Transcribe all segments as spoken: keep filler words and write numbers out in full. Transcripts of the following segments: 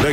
The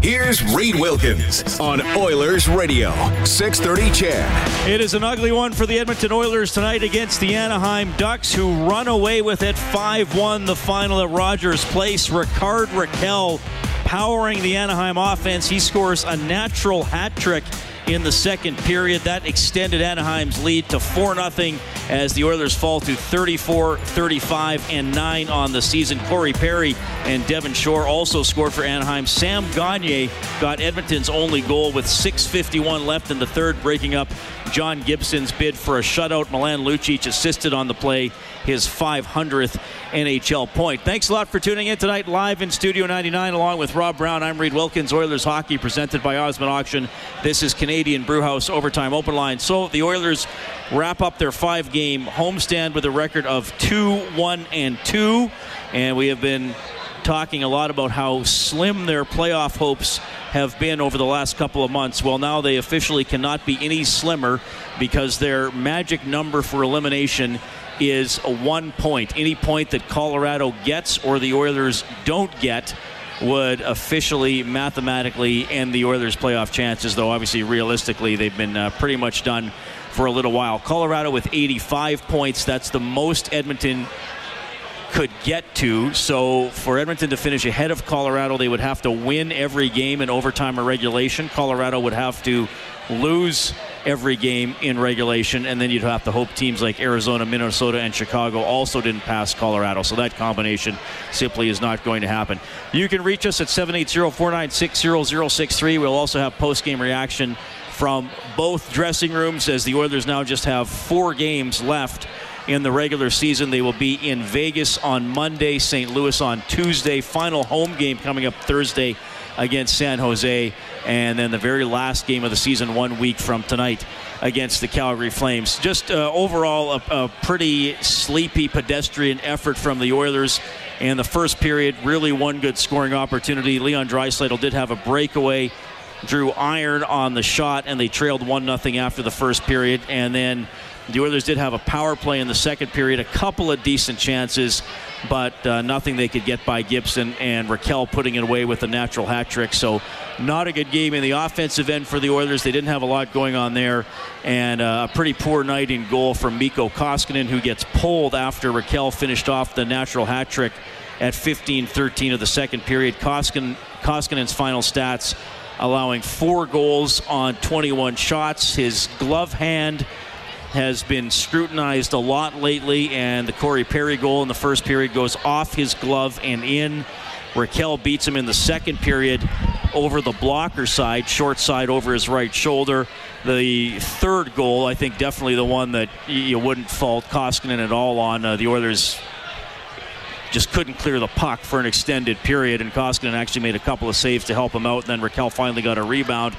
Here's Reed Wilkins on Oilers Radio, six thirty Chad. It is an ugly one for the Edmonton Oilers tonight against the Anaheim Ducks, who run away with it five one, the final at Rogers Place. Rickard Rakell powering the Anaheim offense. He scores a natural hat trick in the second period. That extended Anaheim's lead to four nothing as the Oilers fall to thirty-four, thirty-five, and nine on the season. Corey Perry and Devon Shore also scored for Anaheim. Sam Gagner got Edmonton's only goal with six fifty-one left in the third, breaking up John Gibson's bid for a shutout. Milan Lucic assisted on the play, his five hundredth N H L point. Thanks a lot for tuning in tonight, live in Studio ninety-nine, along with Rob Brown. I'm Reed Wilkins. Oilers hockey presented by Osmond Auction. This is Canadian Brewhouse Overtime Open Line. So the Oilers wrap up their five-game homestand with a record of two, one, and two, and we have been talking a lot about how slim their playoff hopes have been over the last couple of months. Well, now they officially cannot be any slimmer because their magic number for elimination is a one point. Any point that Colorado gets or the Oilers don't get would officially, mathematically end the Oilers' playoff chances, though obviously realistically they've been uh, pretty much done for a little while. Colorado with eighty-five points, that's the most Edmonton could get to. So for Edmonton to finish ahead of Colorado, they would have to win every game in overtime or regulation. Colorado would have to lose every game in regulation, and then you'd have to hope teams like Arizona, Minnesota, and Chicago also didn't pass Colorado. So that combination simply is not going to happen. You can reach us at seven eight zero, four nine six, zero zero six three. We'll also have post-game reaction from both dressing rooms, as the Oilers now just have four games left in the regular season. They will be in Vegas on Monday, Saint Louis on Tuesday, final home game coming up Thursday against San Jose, and then the very last game of the season one week from tonight against the Calgary Flames. Just uh, overall a, a pretty sleepy pedestrian effort from the Oilers. And the first period, really one good scoring opportunity. Leon Draisaitl did have a breakaway, drew iron on the shot, and they trailed one nothing after the first period. And then the Oilers did have a power play in the second period, a couple of decent chances, but uh, nothing they could get by Gibson, and Rakell putting it away with a natural hat trick. So not a good game in the offensive end for the Oilers. They didn't have a lot going on there, and uh, a pretty poor night in goal from Mikko Koskinen, who gets pulled after Rakell finished off the natural hat trick at fifteen thirteen of the second period. Koskinen, Koskinen's final stats, allowing four goals on twenty-one shots. His glove hand has been scrutinized a lot lately, and the Corey Perry goal in the first period goes off his glove and in. Rakell beats him in the second period over the blocker side, short side over his right shoulder. The third goal, I think definitely the one that you wouldn't fault Koskinen at all on. Uh, the Oilers just couldn't clear the puck for an extended period, and Koskinen actually made a couple of saves to help him out, and then Rakell finally got a rebound.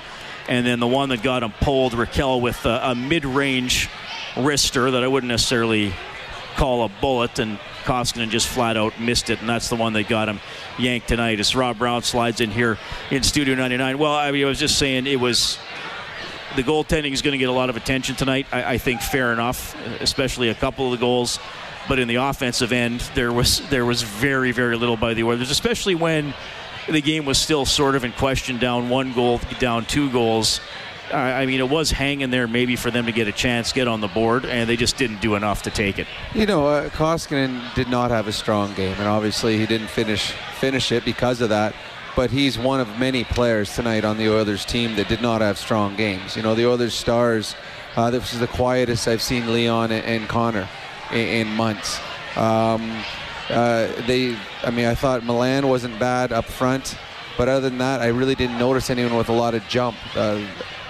And then the one that got him pulled, Rakell with a, a mid-range wrister that I wouldn't necessarily call a bullet, and Koskinen just flat out missed it, and that's the one that got him yanked tonight. As Rob Brown slides in here in Studio ninety-nine. Well, I mean, I was just saying it was the goaltending is going to get a lot of attention tonight. I, I think fair enough, especially a couple of the goals. But in the offensive end, there was there was very, very little by the Oilers, especially when the game was still sort of in question, down one goal, down two goals. Uh, I mean, it was hanging there maybe for them to get a chance, get on the board, and they just didn't do enough to take it. You know, uh, Koskinen did not have a strong game, and obviously he didn't finish finish it because of that, but he's one of many players tonight on the Oilers team that did not have strong games. You know, the Oilers Stars, uh, this is the quietest I've seen Leon and, and Connor in, in months. Um, uh, they, I mean, I thought Milan wasn't bad up front, but other than that, I really didn't notice anyone with a lot of jump. Uh,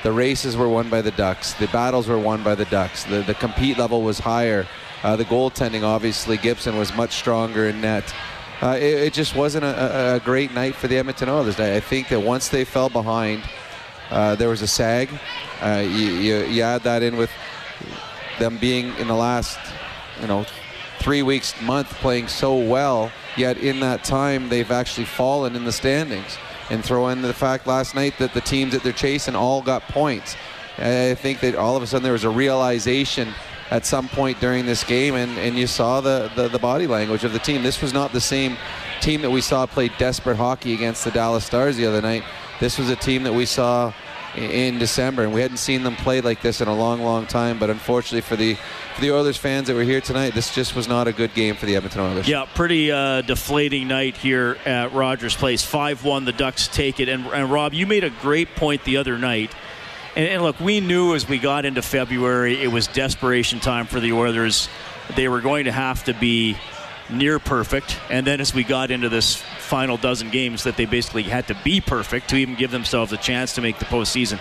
the races were won by the Ducks. The battles were won by the Ducks. The, the compete level was higher. Uh, the goaltending, obviously, Gibson was much stronger in net. Uh, it, it just wasn't a, a great night for the Edmonton Oilers. I think that once they fell behind, uh, there was a sag. Uh, you, you, you add that in with them being in the last, you know, three weeks, month, playing so well, yet in that time they've actually fallen in the standings. And throw in the fact last night that the teams that they're chasing all got points. I think that all of a sudden there was a realization at some point during this game, and, and you saw the, the, the body language of the team. This was not the same team that we saw play desperate hockey against the Dallas Stars the other night. This was a team that we saw in December, and we hadn't seen them play like this in a long, long time. But unfortunately for the for the Oilers fans that were here tonight, this just was not a good game for the Edmonton Oilers. Yeah, pretty uh, deflating night here at Rogers Place. five one, the Ducks take it. And, and Rob, you made a great point the other night. And, and look, we knew as we got into February, it was desperation time for the Oilers. They were going to have to be near perfect, and then as we got into this final dozen games, that they basically had to be perfect to even give themselves a chance to make the postseason.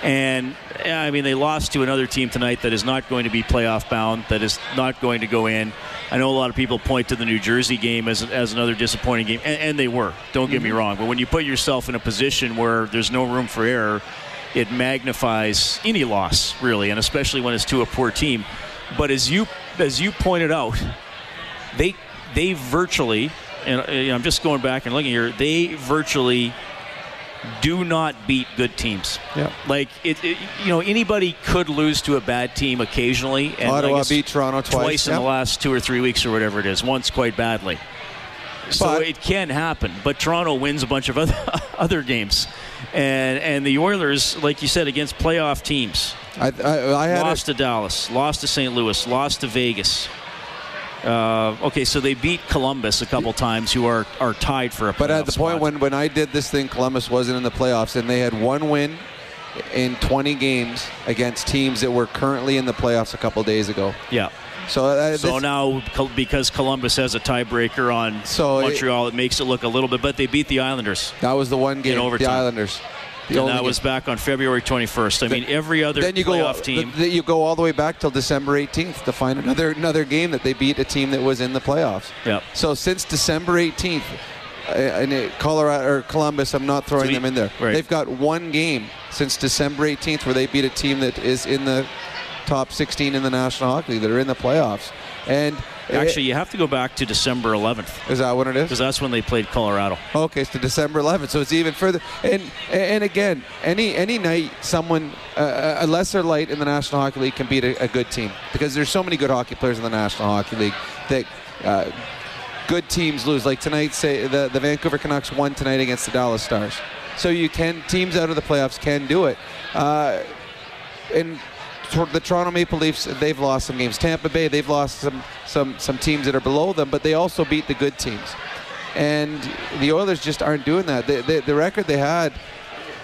And I mean, they lost to another team tonight that is not going to be playoff bound, that is not going to go in. I know a lot of people point to the New Jersey game as as another disappointing game, and, and they were. Don't get mm-hmm. me wrong, but when you put yourself in a position where there's no room for error, it magnifies any loss, really, and especially when it's to a poor team. But as you as you pointed out, they they virtually, and you know, I'm just going back and looking here, they virtually do not beat good teams. Yeah. Like, it, it, you know, anybody could lose to a bad team occasionally. And Ottawa beat Toronto twice. Twice in yeah. the last two or three weeks or whatever it is, once quite badly. So but, it can happen, but Toronto wins a bunch of other, other games. And and the Oilers, like you said, against playoff teams, I, I, I had lost a, to Dallas, lost to Saint Louis, lost to Vegas. Uh, okay, so they beat Columbus a couple times, who are, are tied for a playoff But at the spot. point when, when I did this thing, Columbus wasn't in the playoffs, and they had one win in twenty games against teams that were currently in the playoffs a couple days ago. Yeah. So, uh, so now, because Columbus has a tiebreaker on so Montreal, it, it makes it look a little bit, but they beat the Islanders. That was the one game, in overtime. the Islandars. The and that game. was back on February twenty-first. I the, mean, every other then you playoff go, team. The, the, you go all the way back till December eighteenth to find another another game that they beat a team that was in the playoffs. Yep. So since December eighteenth, uh, and it, Colorado or Columbus, I'm not throwing so we, them in there. Right. They've got one game since December eighteenth where they beat a team that is in the top sixteen in the National Hockey League, that are in the playoffs. And actually, it, you have to go back to December eleventh. Is that what it is? Because that's when they played Colorado. Okay, it's so December eleventh, so it's even further. And and again, any any night, someone, uh, a lesser light in the National Hockey League can beat a, a good team, because there's so many good hockey players in the National Hockey League that uh, good teams lose. Like tonight, say the, the Vancouver Canucks won tonight against the Dallas Stars. So you can, teams out of the playoffs can do it. Uh, and the Toronto Maple Leafs, they've lost some games. Tampa Bay, they've lost some, some, some teams that are below them, but they also beat the good teams. And the Oilers just aren't doing that. The, the, the record they had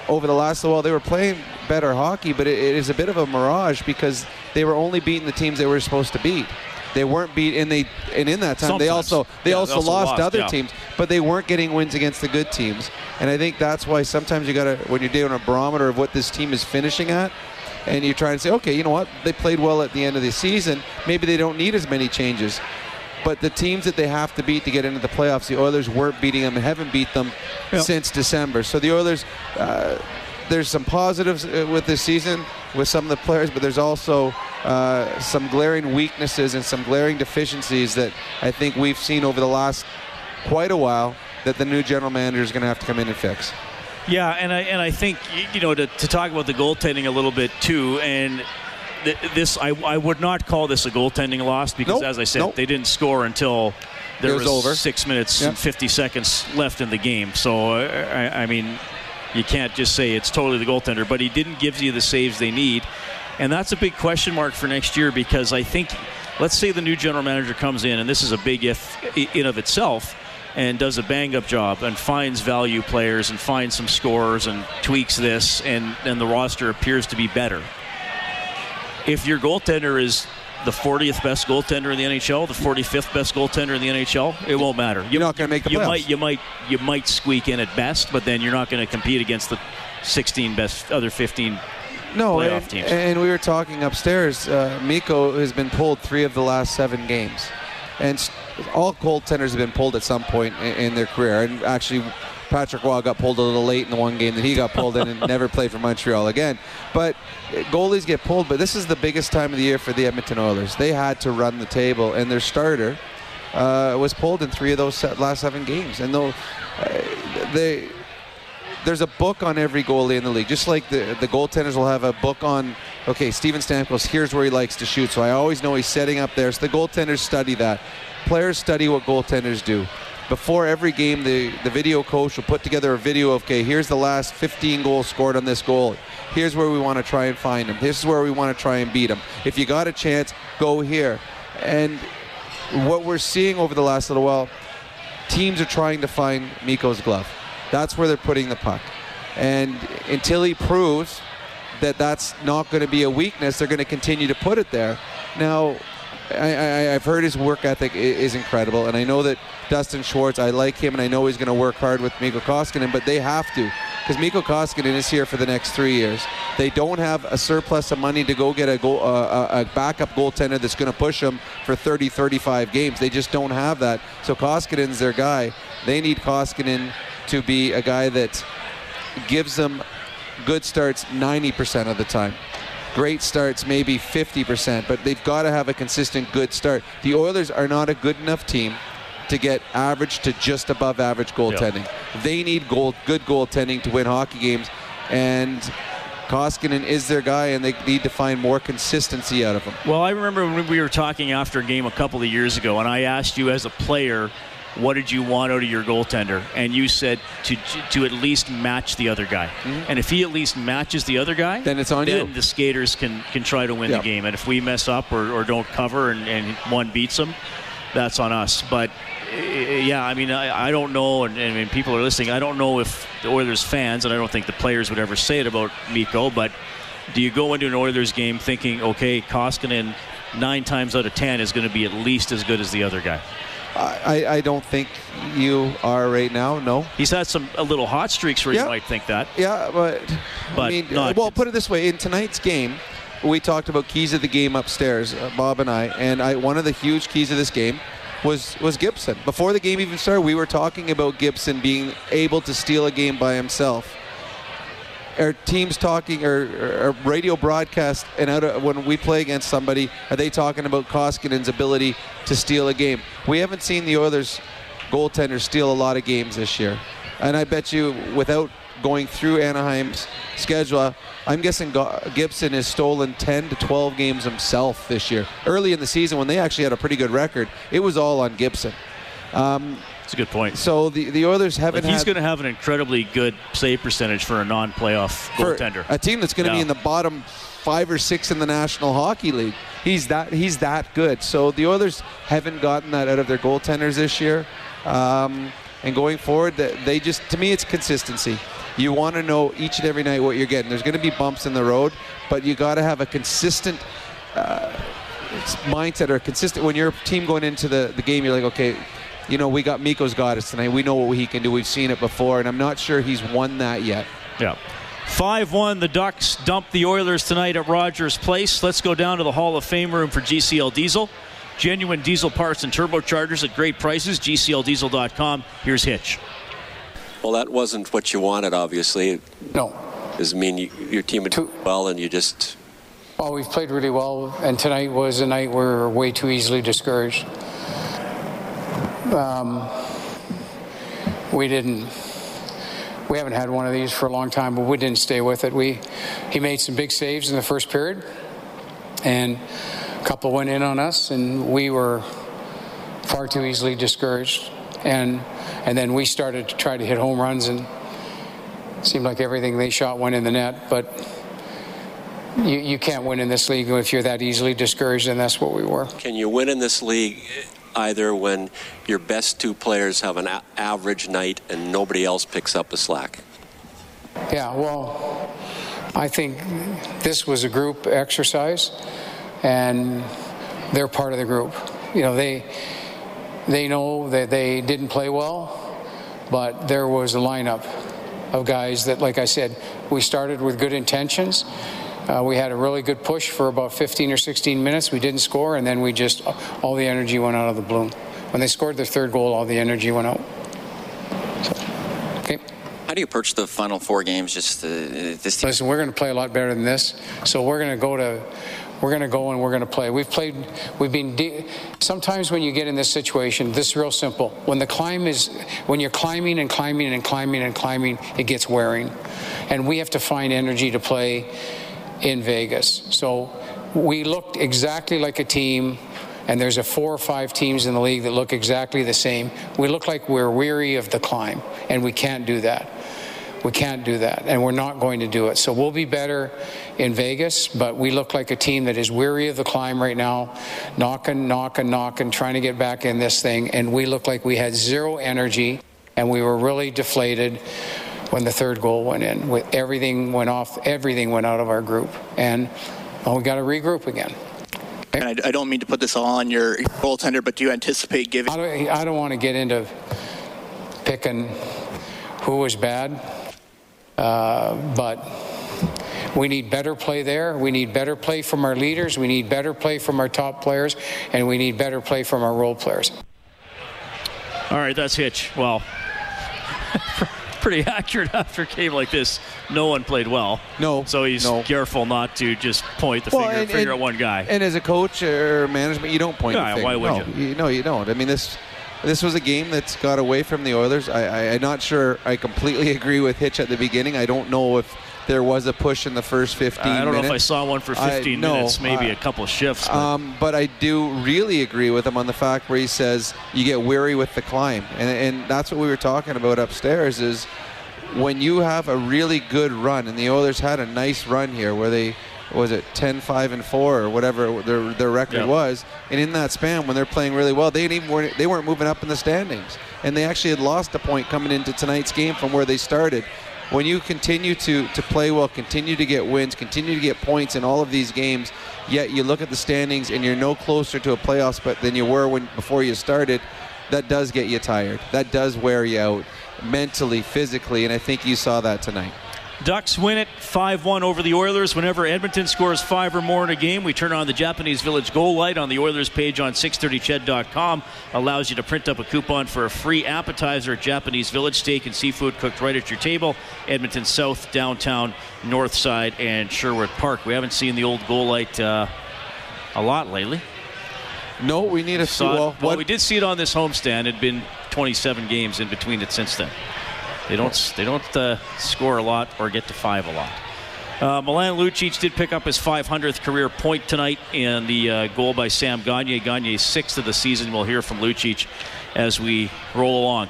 over the last little while, they were playing better hockey, but it, it is a bit of a mirage, because they were only beating the teams they were supposed to beat. They weren't beat, and they and in that time Sometimes. they also they, yeah, also, they also lost, lost other yeah. teams, but they weren't getting wins against the good teams. And I think that's why sometimes you got to, when you're doing a barometer of what this team is finishing at, and you try and say, okay, you know what? They played well at the end of the season. Maybe they don't need as many changes. But the teams that they have to beat to get into the playoffs, the Oilers weren't beating them and haven't beat them yep. since December. So the Oilers, uh, there's some positives with this season with some of the players, but there's also uh, some glaring weaknesses and some glaring deficiencies that I think we've seen over the last quite a while that the new general manager is going to have to come in and fix. Yeah, and I and I think, you know, to, to talk about the goaltending a little bit too, and th- this I, I would not call this a goaltending loss, because nope, as I said, nope. they didn't score until there it was, was over. six minutes yep. and fifty seconds left in the game. So I, I mean, you can't just say it's totally the goaltender, but he didn't give you the saves they need, and that's a big question mark for next year, because I think, let's say the new general manager comes in, and this is a big if in of itself, and does a bang-up job and finds value players and finds some scorers and tweaks this, and, and the roster appears to be better. If your goaltender is the fortieth best goaltender in the N H L, the forty-fifth best goaltender in the N H L, it won't matter. You, you're not going to make the playoffs. You might, you might, you might squeak in at best, but then you're not going to compete against the sixteen best, other fifteen no, playoff and, teams. And we were talking upstairs. Uh, Mikko has been pulled three of the last seven games, and all goaltenders have been pulled at some point in, in their career. And actually, Patrick Waugh got pulled a little late in the one game that he got pulled in and never played for Montreal again. But goalies get pulled, but this is the biggest time of the year for the Edmonton Oilers. They had to run the table, and their starter uh, was pulled in three of those last seven games. And though uh, they, there's a book on every goalie in the league, just like the, the goaltenders will have a book on, okay, Steven Stamkos, here's where he likes to shoot, so I always know he's setting up there. So the goaltenders study that. Players study what goaltenders do. Before every game, the, the video coach will put together a video of, okay, here's the last fifteen goals scored on this goal. Here's where we want to try and find them. This is where we want to try and beat them. If you got a chance, go here. And what we're seeing over the last little while, teams are trying to find Mikko's glove. That's where they're putting the puck. And until he proves that that's not going to be a weakness, they're going to continue to put it there. Now, I, I, I've heard his work ethic is incredible, and I know that Dustin Schwartz, I like him, and I know he's going to work hard with Mikko Koskinen, but they have to, because Mikko Koskinen is here for the next three years. They don't have a surplus of money to go get a, goal, uh, a backup goaltender that's going to push them for thirty, thirty-five games. They just don't have that, so Koskinen's their guy. They need Koskinen to be a guy that gives them good starts ninety percent of the time. Great starts, maybe fifty percent, but they've got to have a consistent good start. The Oilers are not a good enough team to get average to just above average goaltending. Yep. They need goal, good goaltending to win hockey games, and Koskinen is their guy, and they need to find more consistency out of him. Well, I remember when we were talking after a game a couple of years ago, and I asked you as a player, what did you want out of your goaltender? And you said to to at least match the other guy. Mm-hmm. And if he at least matches the other guy, then it's on then you. Then the skaters can, can try to win yeah. the game. And if we mess up or, or don't cover and, and one beats them, that's on us. But, yeah, I mean, I, I don't know, and, and, and people are listening, I don't know if the Oilers fans, and I don't think the players would ever say it about Mikko, but do you go into an Oilers game thinking, okay, Koskinen nine times out of ten is going to be at least as good as the other guy? I, I don't think you are right now, no. He's had some a little hot streaks where yeah. you might think that. Yeah, but, but I mean, not, well, put it this way. In tonight's game, we talked about keys of the game upstairs, uh, Bob and I, and I, one of the huge keys of this game was, was Gibson. Before the game even started, we were talking about Gibson being able to steal a game by himself. Are teams talking, or radio broadcast, and out of, when we play against somebody, are they talking about Koskinen's ability to steal a game? We haven't seen the Oilers goaltenders steal a lot of games this year. And I bet you, without going through Anaheim's schedule, I'm guessing Gibson has stolen ten to twelve games himself this year. Early in the season, when they actually had a pretty good record, it was all on Gibson. Um, That's a good point. So the, the Oilers haven't like he's had... He's going to have an incredibly good save percentage for a non-playoff goaltender. A team that's going to yeah. be in the bottom five or six in the National Hockey League. He's that he's that good. So the Oilers haven't gotten that out of their goaltenders this year. Um, and going forward, they just, to me, it's consistency. You want to know each and every night what you're getting. There's going to be bumps in the road, but you got to have a consistent... Uh, mindset or consistent. When your team going into the, the game, you're like, okay, you know, we got Mikko's got us tonight. We know what he can do. We've seen it before, and I'm not sure he's won that yet. Yeah. five one, the Ducks dump the Oilers tonight at Rogers Place. Let's go down to the Hall of Fame room for G C L Diesel. Genuine diesel parts and turbochargers at great prices. G C L diesel dot com. Here's Hitch. Well, that wasn't what you wanted, obviously. No. Does it mean you, your team would do well and you just... Well, we've played really well, and tonight was a night where we were way too easily discouraged. Um, we didn't, we haven't had one of these for a long time, but we didn't stay with it. We, he made some big saves in the first period, and a couple went in on us, and we were far too easily discouraged. And and then we started to try to hit home runs, and it seemed like everything they shot went in the net, but... You, you can't win in this league if you're that easily discouraged, and that's what we were. Can you win in this league either when your best two players have an a- average night and nobody else picks up the slack? Yeah, well, I think this was a group exercise, and they're part of the group. You know, they they know that they didn't play well, but there was a lineup of guys that, like I said, we started with good intentions. Uh, we had a really good push for about fifteen or sixteen minutes. We didn't score, and then we just, all the energy went out of the balloon. When they scored their third goal, all the energy went out. Okay. How do you approach the final four games? Just uh, this team? Listen, we're going to play a lot better than this. So we're going to go to, we're going to go and we're going to play. We've played, we've been, de- sometimes when you get in this situation, this is real simple. When the climb is, when you're climbing and climbing and climbing and climbing, it gets wearing. And we have to find energy to play in Vegas. So we looked exactly like a team, and there's a four or five teams in the league that look exactly the same. We look like we're weary of the climb, and we can't do that. We can't do that, and we're not going to do it. So we'll be better in Vegas, but we look like a team that is weary of the climb right now, knocking, knocking, knocking, trying to get back in this thing, and we look like we had zero energy, and we were really deflated when the third goal went in. With everything went off, everything went out of our group, and well, we got to regroup again. And I, I don't mean to put this all on your goaltender, but do you anticipate giving... I don't, I don't want to get into picking who was bad, uh, but we need better play there. We need better play from our leaders. We need better play from our top players, and we need better play from our role players. All right, that's Hitch. Well, pretty accurate after a game like this. No one played well. No. So he's no. careful not to just point the well, finger and, and figure out one guy. And as a coach or management, you don't point no, the finger. Why would no, you? you? No, you don't. I mean, this this was a game that's got away from the Oilers. I, I, I'm not sure I completely agree with Hitch at the beginning. I don't know if there was a push in the first fifteen minutes. I don't minutes. know if I saw one for fifteen I, no, minutes, maybe uh, a couple shifts. But. Um, but I do really agree with him on the fact where he says you get weary with the climb. And, and that's what we were talking about upstairs is when you have a really good run, and the Oilers had a nice run here where they, was it ten, five, and four or whatever their their record yeah. was. And in that span, when they're playing really well, they didn't even weren't, they weren't moving up in the standings. And they actually had lost a point coming into tonight's game from where they started. When you continue to, to play well, continue to get wins, continue to get points in all of these games, yet you look at the standings and you're no closer to a playoff spot than you were when before you started, that does get you tired. That does wear you out mentally, physically, and I think you saw that tonight. Ducks win it five one over the Oilers. Whenever Edmonton scores five or more in a game, we turn on the Japanese Village goal light on the Oilers page on six thirty ched dot com. Allows you to print up a coupon for a free appetizer at Japanese Village, steak and seafood cooked right at your table. Edmonton South, Downtown, Northside, and Sherwood Park. We haven't seen the old goal light uh, a lot lately. No, we need a... Saw well, well, well, we did see it on this homestand. It had been twenty-seven games in between it since then. They don't they don't uh, score a lot or get to five a lot. Uh, Milan Lucic did pick up his five hundredth career point tonight in the uh, goal by Sam Gagner. Gagner's sixth of the season. We'll hear from Lucic as we roll along.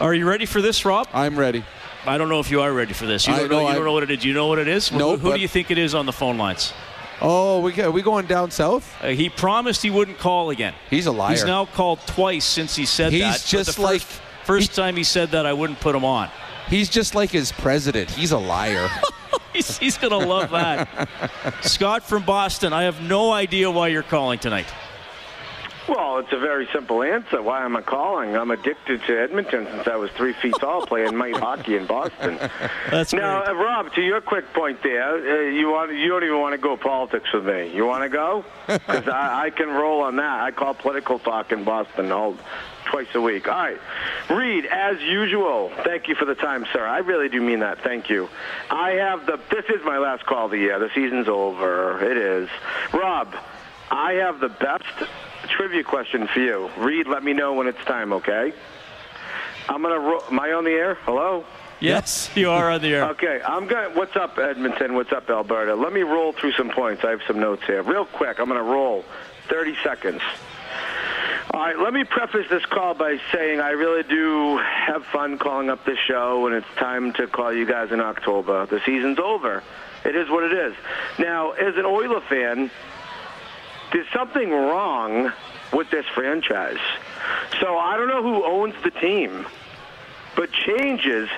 Are you ready for this, Rob? I'm ready. I don't know if you are ready for this. You don't, I know, know, you don't know what it is. Do you know what it is? No. Who, who do you think it is on the phone lines? Oh, we are we going down south? Uh, he promised he wouldn't call again. He's a liar. He's now called twice since he said He's that. He's just like... First, First time he said that, I wouldn't put him on. He's just like his president. He's a liar. he's he's going to love that. Scott from Boston, I have no idea why you're calling tonight. Well, it's a very simple answer. Why am I calling? I'm addicted to Edmonton since I was three feet tall playing my hockey in Boston. That's now, uh, Rob, to your quick point there, uh, you want you don't even want to go politics with me. You want to go? Because I, I can roll on that. I call political talk in Boston all twice a week. All right. Reed, as usual, thank you for the time, sir. I really do mean that. Thank you. I have the, this is my last call of the year. The season's over. It is. Rob, I have the best trivia question for you. Reed, let me know when it's time, okay? I'm going to, ro- am I on the air? Hello? Yes, you are on the air. Okay, I'm going to, what's up, Edmonton? What's up, Alberta? Let me roll through some points. I have some notes here. Real quick, I'm going to roll thirty seconds. All right, let me preface this call by saying I really do have fun calling up this show, and it's time to call you guys in October. The season's over. It is what it is. Now, as an Oilers fan, there's something wrong with this franchise. So I don't know who owns the team, but changes,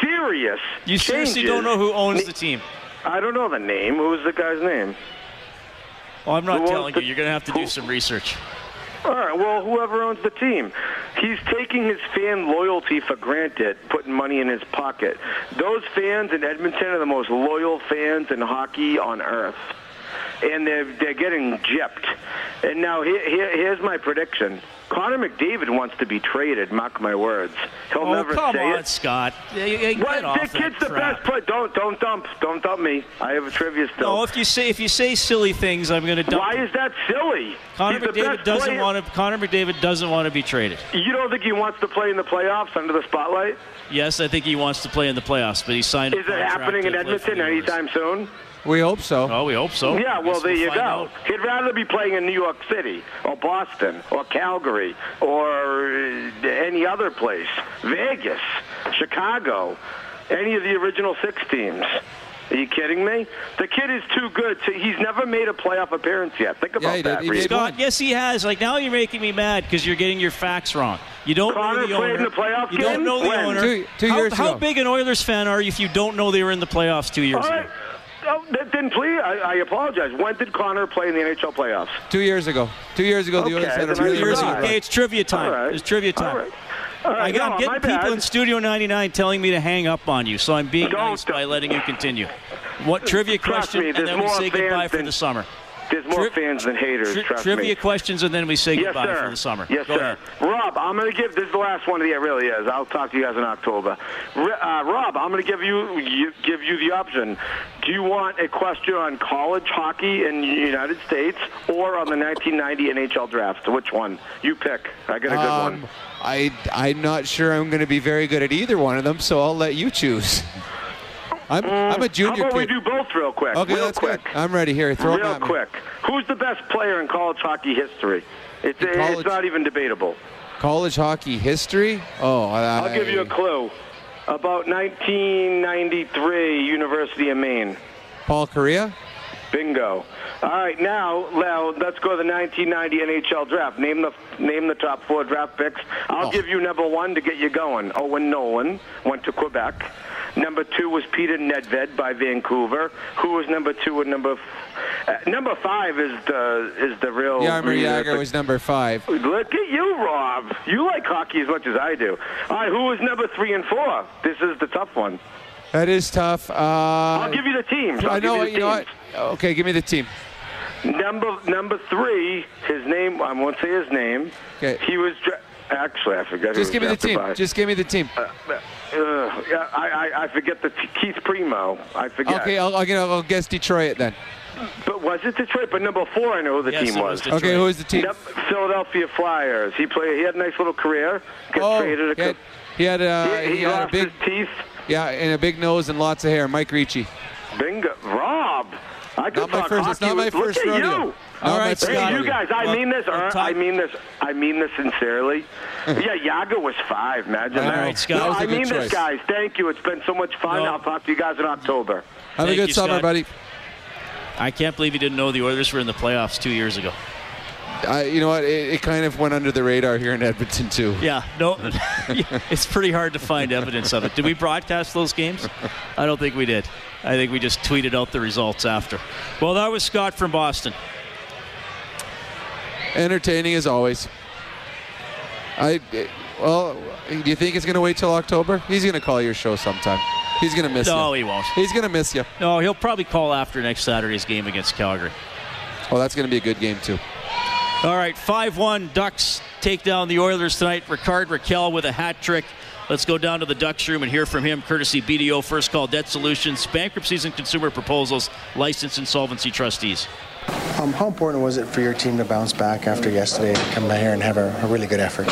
serious You changes. Seriously don't know who owns the team? I don't know the name. Who is the guy's name? Oh, I'm not telling you. You're going to have to do some research. All right, well, whoever owns the team. He's taking his fan loyalty for granted, putting money in his pocket. Those fans in Edmonton are the most loyal fans in hockey on earth. And they're, they're getting gypped. And now here, here, here's my prediction. Connor McDavid wants to be traded, mark my words. He'll oh, never come say on, it. Scott. Yeah, yeah, get off the kid's the best player. Don't, don't dump. Don't dump me. I have a trivia still. No, if you say if you say silly things, I'm going to dump. Why is that silly? Connor He's McDavid doesn't want to. Connor McDavid doesn't want to be traded. You don't think he wants to play in the playoffs under the spotlight? Yes, I think he wants to play in the playoffs, but he signed. Is a it happening in Edmonton anytime soon? We hope so. Oh, we hope so. Yeah, well, there we'll you go. Out. He'd rather be playing in New York City or Boston or Calgary or any other place. Vegas, Chicago, any of the original six teams. Are you kidding me? The kid is too good. So he's never made a playoff appearance yet. Think about yeah, that, did, Scott, one. Yes, he has. Like, now you're making me mad because you're getting your facts wrong. You don't Connor know the owner. In the playoff you game? Don't know the when? Owner. Two, two years how, ago. How big an Oilers fan are you if you don't know they were in the playoffs two years right. ago? Oh, then please, I, I apologize. When did Connor play in the N H L playoffs? Two years ago. Two years ago, okay, the Oilers had a really years ago. Hey, it's trivia time. Right. It's trivia time. All right. All right. I got, no, I'm getting people bad. In Studio ninety-nine telling me to hang up on you, so I'm being don't, nice don't. by letting you continue. What trivia trust question, me, and then we say goodbye than, for the summer. There's more Tri- fans than haters, tri- trust Trivia me. questions, and then we say goodbye yes, for the summer. Yes, Go sir. Ahead. Rob, I'm going to give – this is the last one of the year, it really is. I'll talk to you guys in October. Uh, Rob, I'm going to give you, you give you the option. Do you want a question on college hockey in the United States or on the nineteen ninety N H L draft? Which one? You pick. I got a good um, one. I, I'm not sure I'm going to be very good at either one of them, so I'll let you choose. I'm, mm, I'm a junior kid. How about kid. we do both real quick? Okay, real that's quick. Good. I'm ready here. Throw real at me. quick. Who's the best player in college hockey history? It's, a, college, it's not even debatable. College hockey history? Oh, I, I'll give you a clue. About nineteen ninety-three, University of Maine. Paul Kariya? Bingo. All right, now, now let's go to the nineteen ninety N H L draft. Name the name the top four draft picks. I'll oh. give you number one to get you going. Owen Nolan went to Quebec. Number two was Peter Nedved by Vancouver. Who was number two and number f- uh, number five is the is the real. Jaromir Jagr was number five. Look at you, Rob. You like hockey as much as I do. All right, who was number three and four? This is the tough one. That is tough. Uh, I'll give you the teams. I'll I know. You, the you know what? Okay, give me the team. Number number three. His name. I won't say his name. Okay. He was. Dra- Actually, I forgot. Just give me the team. By. Just give me the team. Uh, uh, yeah, I, I, I forget the t- Keith Primo. I forget. Okay, I'll, I'll, I'll guess Detroit then. But was it Detroit? But number four, I know who the yes, team was. Detroit. Okay, who was the team? Philadelphia Flyers. He played. He had a nice little career. Got oh, traded. A, he had. He had, uh, he, he he had lost a big his teeth. Yeah, and a big nose and lots of hair. Mike Ricci. Bingo, Rob. I could not talk my first. It's not my first rodeo. All no, right, hey, you guys, I mean this. Or, I mean this. I mean this sincerely. Yeah, Yaga was five. Imagine that. All right, Scott. No, that I mean choice. this, guys. Thank you. It's been so much fun. No. I'll talk to you guys in October. Have Thank a good you, summer, Scott. buddy. I can't believe you didn't know the Oilers were in the playoffs two years ago. I, you know what? It, it kind of went under the radar here in Edmonton too. Yeah, no, it's pretty hard to find evidence of it. Did we broadcast those games? I don't think we did. I think we just tweeted out the results after. Well, that was Scott from Boston. Entertaining as always. I well, do you think it's going to wait till October? He's going to call your show sometime. He's going to miss you. No, he won't. He's going to miss you. No, he'll probably call after next Saturday's game against Calgary. Oh, that's going to be a good game too. All right, five one Ducks take down the Oilers tonight. Rickard Rakell with a hat trick. Let's go down to the Ducks room and hear from him, courtesy B D O, First Call Debt Solutions, bankruptcies and consumer proposals, licensed insolvency trustees. Um, how important was it for your team to bounce back after yesterday and come out here and have a, a really good effort?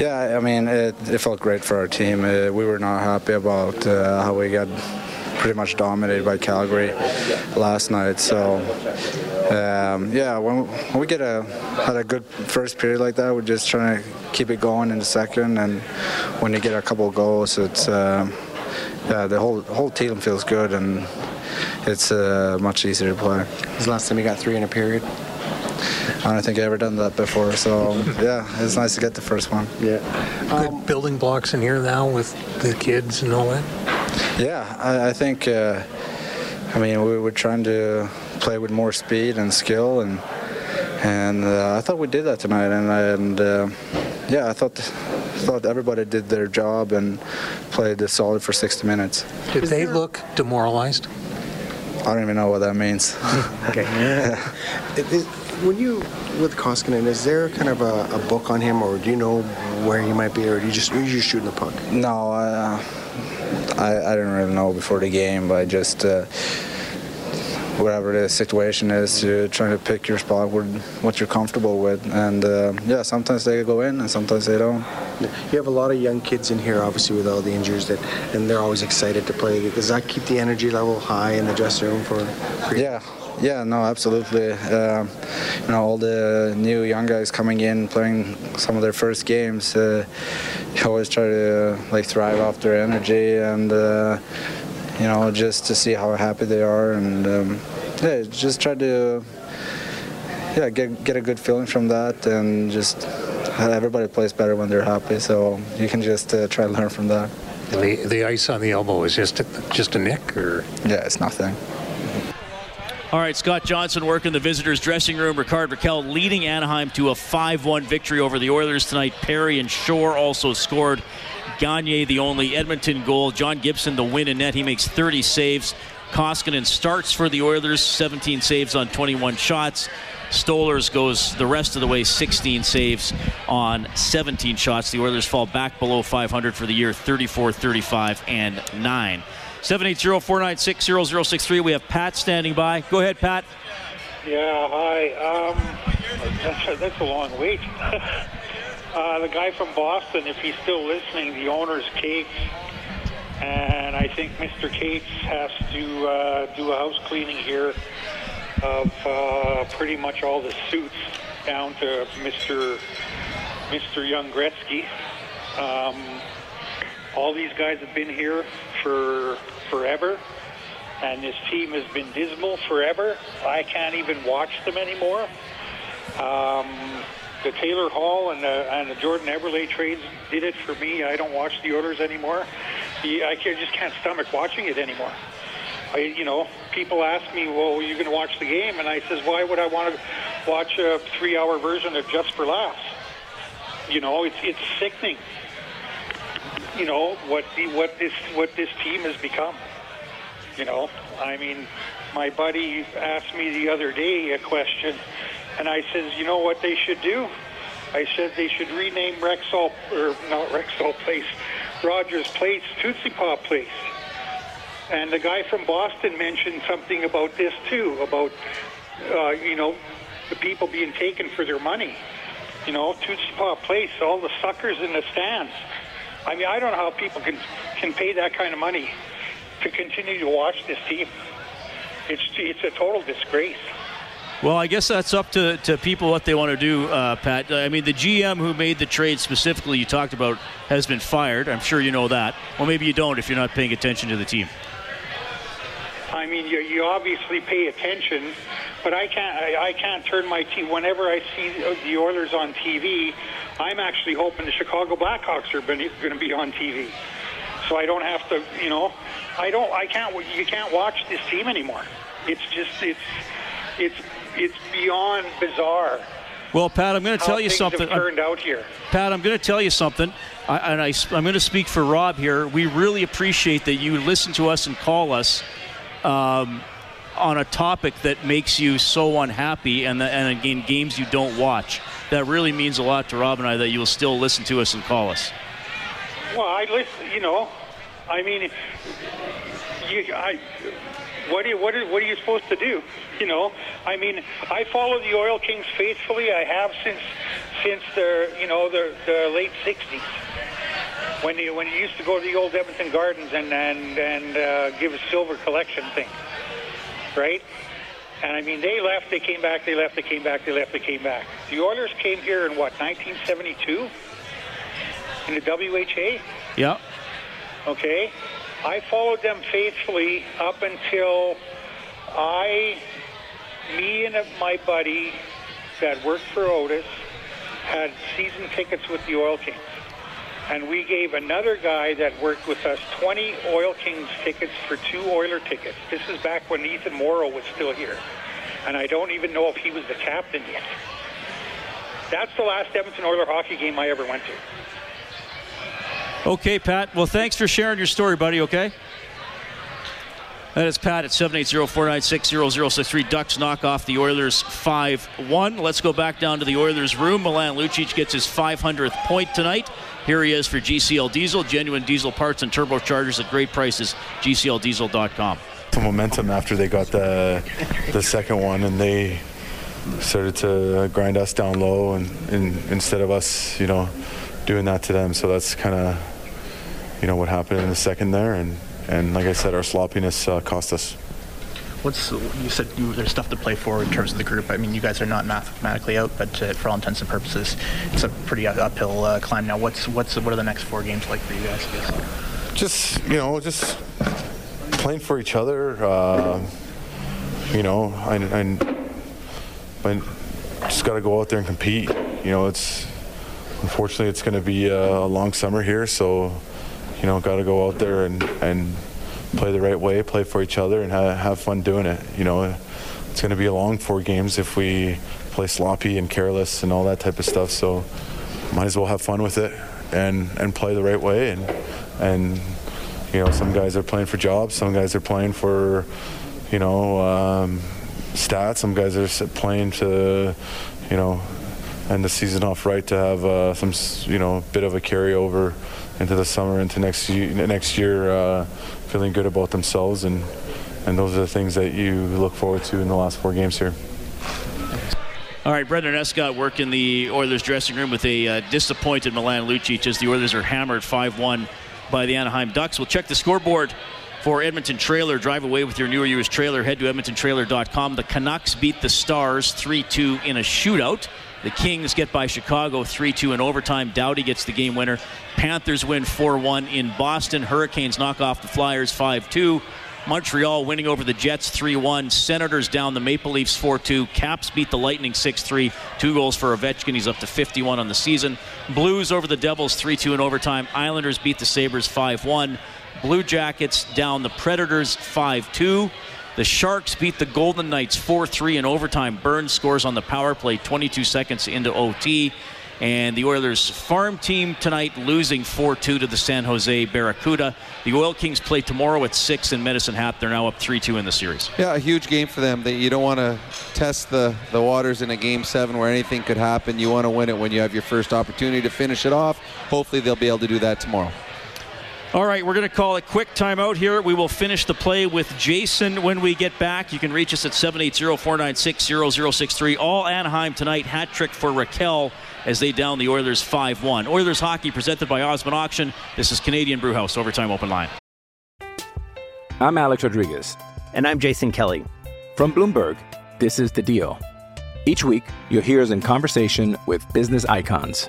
Yeah, I mean, it, it felt great for our team. Uh, we were not happy about uh, how we got pretty much dominated by Calgary last night. So, um, yeah, when we get a had a good first period like that, we're just trying to keep it going in the second. And when you get a couple of goals, it's uh, yeah, the whole whole team feels good and. It's uh, much easier to play. It's the last time you got three in a period? I don't think I've ever done that before, so yeah, it's nice to get the first one. Yeah. Good um, building blocks in here now with the kids and all that? Yeah, I, I think, uh, I mean, we were trying to play with more speed and skill, and and uh, I thought we did that tonight, and and uh, yeah, I thought thought everybody did their job and played the solid for sixty minutes. Did they look demoralized? I don't even know what that means. Okay. Yeah. It, it, when you with Koskinen, is there kind of a, a book on him, or do you know where he might be, or do you just you're just shooting the puck? No, uh, I I didn't really know before the game, but I just. Uh, Whatever the situation is, you're trying to pick your spot with what you're comfortable with, and uh, yeah, sometimes they go in and sometimes they don't. You have a lot of young kids in here, obviously, with all the injuries, that, and they're always excited to play. Does that keep the energy level high in the dressing room for? for yeah, yeah, no, absolutely. Um, you know, all the new young guys coming in, playing some of their first games, uh, you always try to like thrive off their energy and. Uh, You know, just to see how happy they are, and um, yeah, just try to yeah get get a good feeling from that, and just everybody plays better when they're happy. So you can just uh, try to learn from that. And the the ice on the elbow is just a, just a nick, or yeah, it's nothing. All right, Scott Johnson working the visitors' dressing room. Rickard Rakell leading Anaheim to a five one victory over the Oilers tonight. Perry and Shore also scored. Gagner, the only Edmonton goal. John Gibson, the win in net. He makes thirty saves. Koskinen starts for the Oilers, seventeen saves on twenty-one shots. Stolarz goes the rest of the way, sixteen saves on seventeen shots. The Oilers fall back below five hundred for the year, thirty-four, thirty-five, and nine. seven eight zero, four nine six, zero zero six three. We have Pat standing by. Go ahead, Pat. Yeah, hi. Um, that's, a, that's a long wait. uh, the guy from Boston, if he's still listening, the owner's Cates. And I think Mister Cates has to uh, do a house cleaning here of uh, pretty much all the suits down to Mister Mister Young Gretzky. Um, all these guys have been here for forever, and this team has been dismal forever. I can't even watch them anymore. Um, the Taylor Hall and the, and the Jordan Eberle trades did it for me. I don't watch the Oilers anymore. I can't, just can't stomach watching it anymore. I, you know, people ask me, well, you're going to watch the game? And I says, why would I want to watch a three-hour version of Just for Laughs? You know, it's it's sickening. You know what the, what this what this team has become. You know, I mean, my buddy asked me the other day a question, and I says, you know what they should do? I said they should rename Rexall or not Rexall Place, Rogers Place, Tootsie Pop Place. And the guy from Boston mentioned something about this too, about uh, you know, the people being taken for their money. You know, Tootsie Pop Place, all the suckers in the stands. I mean, I don't know how people can can pay that kind of money to continue to watch this team. It's it's a total disgrace. Well, I guess that's up to, to people what they want to do, uh, Pat. I mean, the G M who made the trade specifically you talked about has been fired. I'm sure you know that. Well, maybe you don't if you're not paying attention to the team. I mean, you, you obviously pay attention, but I can't I, I can't turn my team. Whenever I see the Oilers on T V, I'm actually hoping the Chicago Blackhawks are going to be on T V, so I don't have to. You know, I don't. I can't. You can't watch this team anymore. It's just. It's. It's. It's beyond bizarre. Well, Pat, I'm going to tell you something. How things have turned out here. Pat, I'm going to tell you something, I, and I, I'm going to speak for Rob here. We really appreciate that you listen to us and call us. Um, on a topic that makes you so unhappy, and the, and again, games you don't watch. That really means a lot to Rob and I that you will still listen to us and call us. Well, I listen, you know, I mean, you, I, what, do you, what, do, what are you supposed to do? You know, I mean, I follow the Oil Kings faithfully. I have since since the, you know, the, the late sixties. When you, when you used to go to the old Edmonton Gardens and, and, and uh, give a silver collection thing, right? And I mean, they left, they came back, they left, they came back, they left, they came back. The Oilers came here in what, nineteen seventy-two? In the W H A? Yeah. Okay. I followed them faithfully up until I, me and my buddy that worked for Otis had season tickets with the Oil Kings. And we gave another guy that worked with us twenty Oil Kings tickets for two Oiler tickets. This is back when Ethan Morrow was still here. and I don't even know if he was the captain yet. That's the last Edmonton Oilers hockey game I ever went to. Okay, Pat. Well, thanks for sharing your story, buddy, okay? That is Pat at seven eight zero, four nine six, zero zero six three. Ducks knock off the Oilers five one. Let's go back down to the Oilers room. Milan Lucic gets his five hundredth point tonight. Here he is for G C L Diesel. Genuine diesel parts and turbochargers at great prices. G C L diesel dot com. Some momentum after they got the, the second one, and they started to grind us down low, and, and instead of us, you know, doing that to them. So that's kind of, you know, what happened in the second there. And And like I said, our sloppiness uh, cost us. What's you said? You, there's stuff to play for in terms of the group. I mean, you guys are not mathematically out, but uh, for all intents and purposes, it's a pretty uphill uh, climb now. What's what's what are the next four games like for you guys? I guess? Just you know, just playing for each other. Uh, you know, I, I, I just got to go out there and compete. You know, it's unfortunately it's going to be a, a long summer here, so. You know, got to go out there and, and play the right way, play for each other, and ha- have fun doing it. You know, it's going to be a long four games if we play sloppy and careless and all that type of stuff. So, might as well have fun with it and, and play the right way. And and you know, some guys are playing for jobs, some guys are playing for you know um, stats, some guys are playing to you know end the season off right to have uh, some you know bit of a carryover into the summer, into next year, next year uh, feeling good about themselves, and, and those are the things that you look forward to in the last four games here. All right, Brendan Escott worked in the Oilers dressing room with a uh, disappointed Milan Lucic as the Oilers are hammered five one by the Anaheim Ducks. We'll check the scoreboard for Edmonton Trailer. Drive away with your newer used trailer. Head to edmonton trailer dot com. The Canucks beat the Stars three two in a shootout. The Kings get by Chicago three two in overtime. Doughty gets the game winner. Panthers win four one in Boston. Hurricanes knock off the Flyers five two. Montreal winning over the Jets three one. Senators down the Maple Leafs four two. Caps beat the Lightning six three. Two goals for Ovechkin. He's up to fifty-one on the season. Blues over the Devils three two in overtime. Islanders beat the Sabres five one. Blue Jackets down the Predators five two. The Sharks beat the Golden Knights four three in overtime. Burns scores on the power play twenty-two seconds into O T. And the Oilers' farm team tonight losing four two to the San Jose Barracuda. The Oil Kings play tomorrow at six in Medicine Hat. They're now up three two in the series. Yeah, a huge game for them. That you don't want to test the, the waters in a game seven where anything could happen. You want to win it when you have your first opportunity to finish it off. Hopefully they'll be able to do that tomorrow. All right, we're going to call a quick timeout here. We will finish the play with Jason when we get back. You can reach us at seven eight zero, four nine six, zero zero six three. All Anaheim tonight, hat trick for Rakell as they down the Oilers five one. Oilers hockey presented by Osmond Auction. This is Canadian Brewhouse Overtime Open Line. I'm Alex Rodriguez. And I'm Jason Kelly. From Bloomberg, this is The Deal. Each week, you'll hear us in conversation with business icons.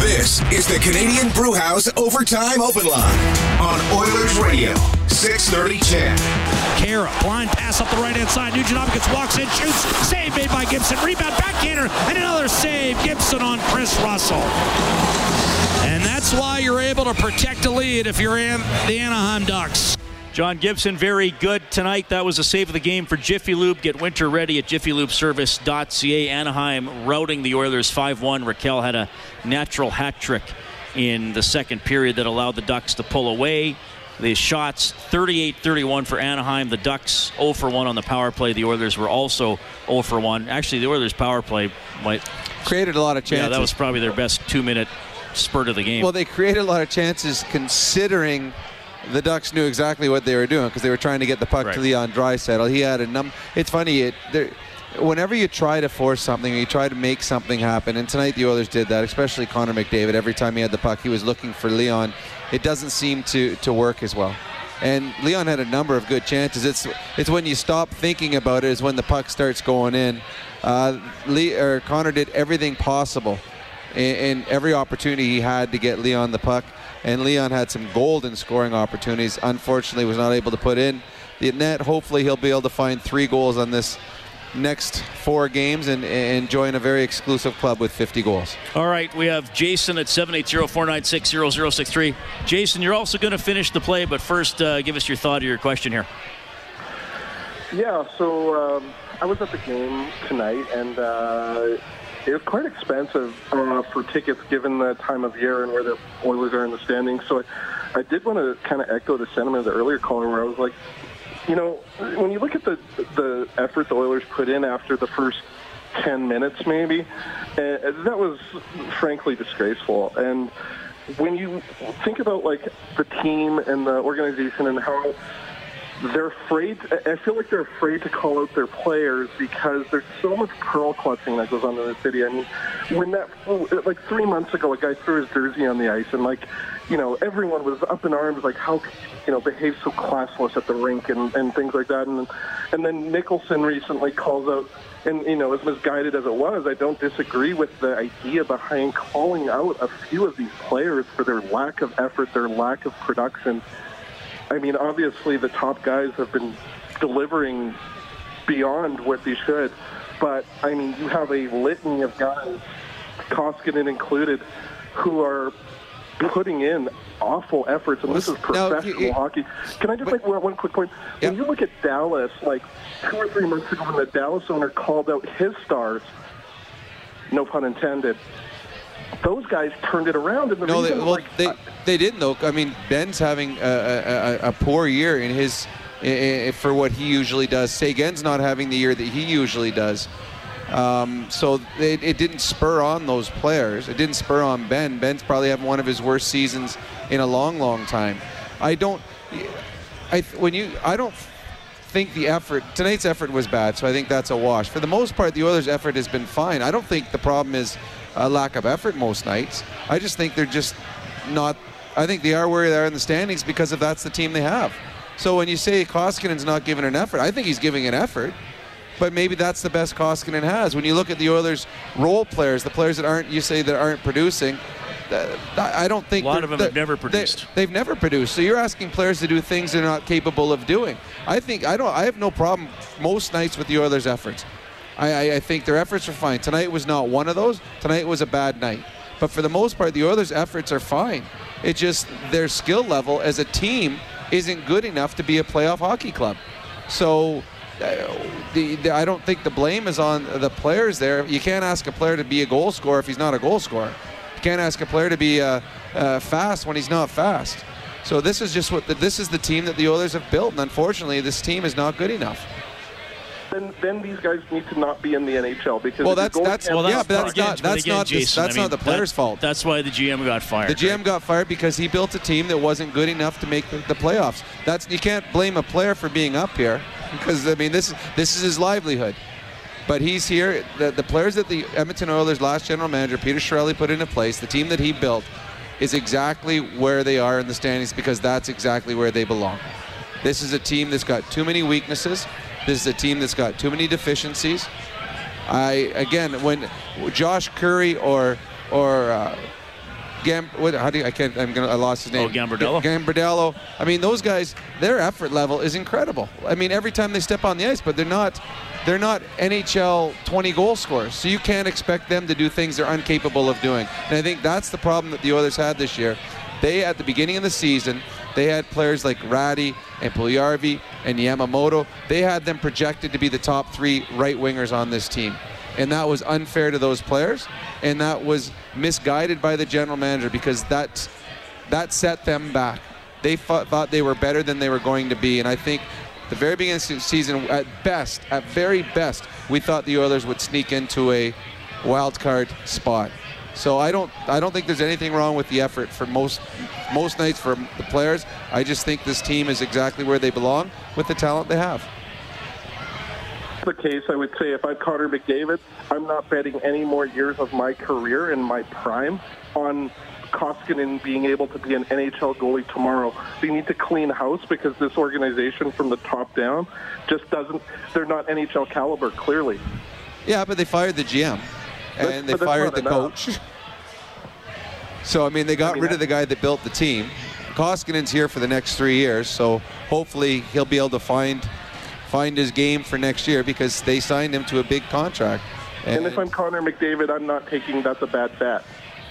This is the Canadian Brewhouse Overtime Open Line on Oilers Radio, six thirty Chan. Kara, blind pass up the right-hand side. Nugent-Hopkins walks in, shoots. Save made by Gibson. Rebound, backhander, and another save. Gibson on Chris Russell. And that's why you're able to protect a lead if you're in the Anaheim Ducks. John Gibson, very good tonight. That was a save of the game for Jiffy Lube. Get winter ready at jiffy lube service dot c a. Anaheim routing the Oilers five one. Rakell had a natural hat trick in the second period that allowed the Ducks to pull away. The shots thirty-eight thirty-one for Anaheim. The Ducks zero for one on the power play. The Oilers were also zero for one. Actually, the Oilers power play might... created a lot of chances. Yeah, that was probably their best two-minute spurt of the game. Well, they created a lot of chances considering... the Ducks knew exactly what they were doing because they were trying to get the puck right to Leon Draisaitl. He had a num. It's funny. It there, whenever you try to force something, or you try to make something happen, and tonight the Oilers did that. Especially Connor McDavid. Every time he had the puck, he was looking for Leon. It doesn't seem to, to work as well. And Leon had a number of good chances. It's it's when you stop thinking about it is when the puck starts going in. Uh, Lee or Connor did everything possible in, in every opportunity he had to get Leon the puck. And Leon had some golden scoring opportunities. Unfortunately, was not able to put in the net. Hopefully, he'll be able to find three goals on this next four games and, and join a very exclusive club with fifty goals. All right, we have Jason at seven eight zero, four nine six, zero zero six three. Jason, you're also going to finish the play, but first, uh, give us your thought or your question here. Yeah, so um, I was at the game tonight, and uh, it was quite expensive uh, for tickets given the time of year and where the Oilers are in the standings. So I, I did want to kind of echo the sentiment of the earlier caller where I was like, you know, when you look at the the effort the Oilers put in after the first ten minutes, maybe, uh, that was frankly disgraceful. And when you think about, like, the team and the organization and how they're afraid, I feel like they're afraid to call out their players because there's so much pearl clutching that goes on in the city. I mean, when that, like, three months ago, a guy threw his jersey on the ice and, like, you know, everyone was up in arms, like, how could you, you know, behave so classless at the rink and, and things like that. And, and then Nicholson recently calls out, and, you know, as misguided as it was, I don't disagree with the idea behind calling out a few of these players for their lack of effort, their lack of production. I mean, obviously the top guys have been delivering beyond what they should, but, I mean, you have a litany of guys, Koskinen included, who are putting in awful efforts, and this is professional no, you, hockey. Can I just but, make one quick point? When yeah. you look at Dallas, like two or three months ago when the Dallas owner called out his stars, no pun intended, those guys turned it around. And the no, they, well, like, they, they didn't, though. I mean, Ben's having a, a, a poor year in his in, for what he usually does. Sagan's not having the year that he usually does. Um, so they, it didn't spur on those players. It didn't spur on Ben. Ben's probably having one of his worst seasons in a long, long time. I don't. I when you. I don't think the effort tonight's effort was bad. So I think that's a wash. For the most part, the Oilers' effort has been fine. I don't think the problem is a lack of effort most nights. I just think they're just not. I think they are where they are in the standings because if that's the team they have. So when you say Koskinen's not giving an effort, I think he's giving an effort. But maybe that's the best Koskinen has. When you look at the Oilers' role players, the players that aren't, you say, that aren't producing, I don't think... A lot of them have never produced. They, they've never produced. So you're asking players to do things they're not capable of doing. I think, I don't, I have no problem most nights with the Oilers' efforts. I, I, I think their efforts are fine. Tonight was not one of those. Tonight was a bad night. But for the most part, the Oilers' efforts are fine. It's just their skill level as a team isn't good enough to be a playoff hockey club. So... Uh, the, the, I don't think the blame is on the players there. You can't ask a player to be a goal scorer if he's not a goal scorer. You can't ask a player to be uh, uh, fast when he's not fast. So this is just what the, this is the team that the Oilers have built, and unfortunately, this team is not good enough. Then, then these guys need to not be in the N H L because well, that's that's well, that's, yeah, but that's again, not that's again, not Jason, this, that's I mean, not the player's that, fault. That's why the G M got fired. The G M right? got fired because he built a team that wasn't good enough to make the, the playoffs. That's you can't blame a player for being up here. Because, I mean, this, this is his livelihood. But he's here. The, the players that the Edmonton Oilers' last general manager, Peter Chiarelli, put into place, the team that he built, is exactly where they are in the standings because that's exactly where they belong. This is a team that's got too many weaknesses. This is a team that's got too many deficiencies. I Again, when Josh Curry or... or uh, Gam, what, how do you, I can't, I'm gonna, I lost his name. Oh, Gambardella. Gambardella. I mean, those guys, their effort level is incredible. I mean, every time they step on the ice, but they're not, they're not N H L twenty goal scorers. So you can't expect them to do things they're incapable of doing. And I think that's the problem that the Oilers had this year. They, at the beginning of the season, they had players like Ratty and Puljujarvi and Yamamoto. They had them projected to be the top three right wingers on this team. And that was unfair to those players, and that was misguided by the general manager because that, that set them back. They thought, thought they were better than they were going to be, and I think the very beginning of the season, at best, at very best, we thought the Oilers would sneak into a wild card spot. So I don't, I don't think there's anything wrong with the effort for most, most nights for the players. I just think this team is exactly where they belong with the talent they have. The case, I would say if I'm Connor McDavid, I'm not betting any more years of my career in my prime on Koskinen being able to be an N H L goalie tomorrow. They need to clean house because this organization from the top down just doesn't, they're not N H L caliber, clearly. Yeah, but they fired the G M and that's, they fired the enough. coach. So, I mean, they got rid that. of the guy that built the team. Koskinen's here for the next three years, so hopefully he'll be able to find find his game for next year, because they signed him to a big contract. And, and if I'm Connor McDavid, I'm not taking that's a bad bet.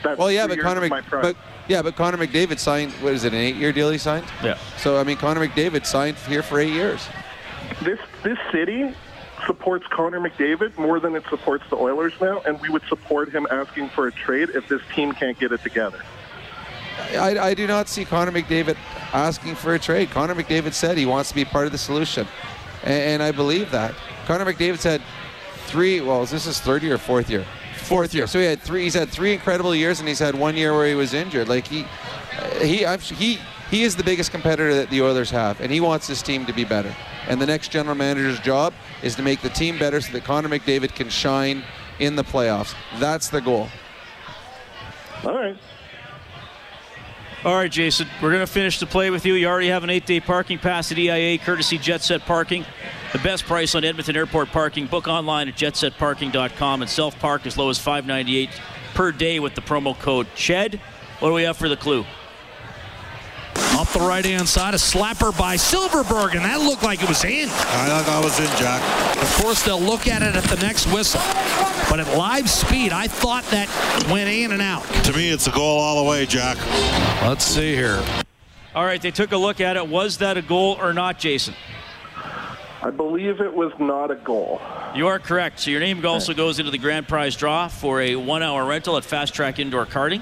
That's well, yeah, but Connor McDavid, but, yeah, but Connor McDavid signed. What is it? An eight-year deal he signed. Yeah. So I mean, Connor McDavid signed here for eight years. This this city supports Connor McDavid more than it supports the Oilers now, and we would support him asking for a trade if this team can't get it together. I, I do not see Connor McDavid asking for a trade. Connor McDavid said he wants to be part of the solution, and, and I believe that. Connor McDavid said three. Well, is this his third year or fourth year? Fourth year. So he had three. He's had three incredible years, and he's had one year where he was injured. Like he, he, I'm, he, he is the biggest competitor that the Oilers have, and he wants his team to be better. And the next general manager's job is to make the team better so that Connor McDavid can shine in the playoffs. That's the goal. All right. All right, Jason, we're going to finish the play with you. You already have an eight-day parking pass at E I A, courtesy JetSet Parking. The best price on Edmonton Airport parking. Book online at jet set parking dot com and self-park as low as five dollars and ninety-eight cents per day with the promo code C H E D. What do we have for the clue? Off the right-hand side, a slapper by Silverberg, and that looked like it was in. I thought that was in, Jack. Of course, they'll look at it at the next whistle. But at live speed, I thought that went in and out. To me, it's a goal all the way, Jack. Let's see here. All right, they took a look at it. Was that a goal or not, Jason? I believe it was not a goal. You are correct. So your name also goes into the grand prize draw for a one-hour rental at Fast Track Indoor Karting.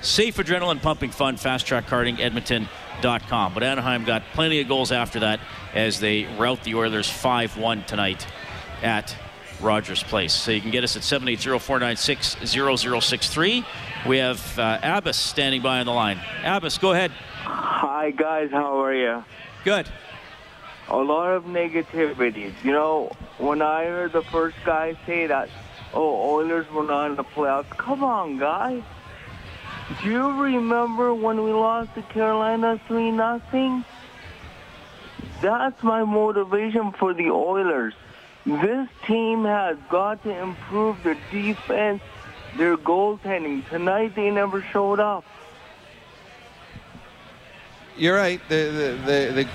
Safe adrenaline pumping fun, fast track karting edmonton dot com. But Anaheim got plenty of goals after that as they rout the Oilers five one tonight at Rogers Place. So you can get us at seven eight zero, four nine six, zero zero six three. We have uh, Abbas standing by on the line. Abbas, go ahead. Hi, guys. How are you? Good. A lot of negativity. You know, when I heard the first guy say that, oh, Oilers were not in the playoffs. Come on, guys. Do you remember when we lost to Carolina three nothing? That's my motivation for the Oilers. This team has got to improve their defense, their goaltending. Tonight they never showed up. You're right. The, the, the, the,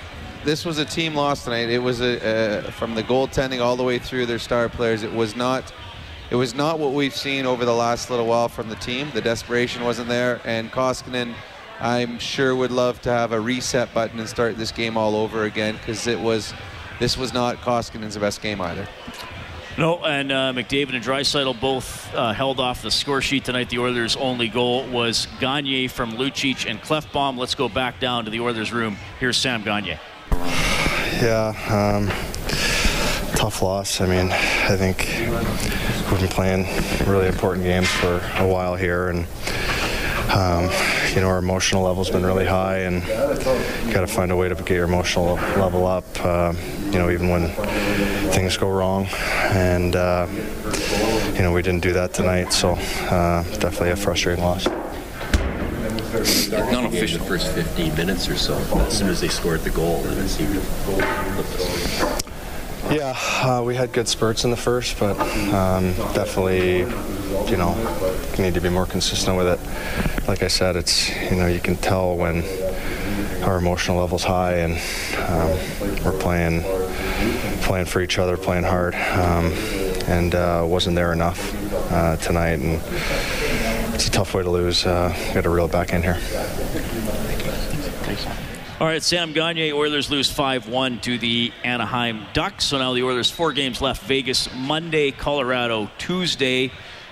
this was a team loss tonight. It was a, uh, from the goaltending all the way through their star players. It was not... It was not what we've seen over the last little while from the team. The desperation wasn't there, and Koskinen, I'm sure, would love to have a reset button and start this game all over again, because it was, this was not Koskinen's best game either. No, and uh, McDavid and Draisaitl both uh, held off the score sheet tonight. The Oilers' only goal was Gagner from Lucic and Klefbom. Let's go back down to the Oilers' room. Here's Sam Gagner. Yeah. Um... Tough loss. I mean, I think we've been playing really important games for a while here, and um, you know, our emotional level's been really high, and got to find a way to get your emotional level up. Uh, you know, even when things go wrong, and uh, you know, we didn't do that tonight, so uh, definitely a frustrating loss. Not official first fifteen minutes or so. As soon as they scored the goal, then it seemed to flip us. Yeah, uh, we had good spurts in the first, but um, definitely, you know, need to be more consistent with it. Like I said, it's, you know, you can tell when our emotional level's high, and um, we're playing, playing for each other, playing hard, um, and uh, wasn't there enough uh, tonight. And it's a tough way to lose. Uh, we got to reel it back in here. Thank you. All right, Sam Gagner, Oilers lose five one to the Anaheim Ducks. So now the Oilers, four games left. Vegas Monday, Colorado Tuesday.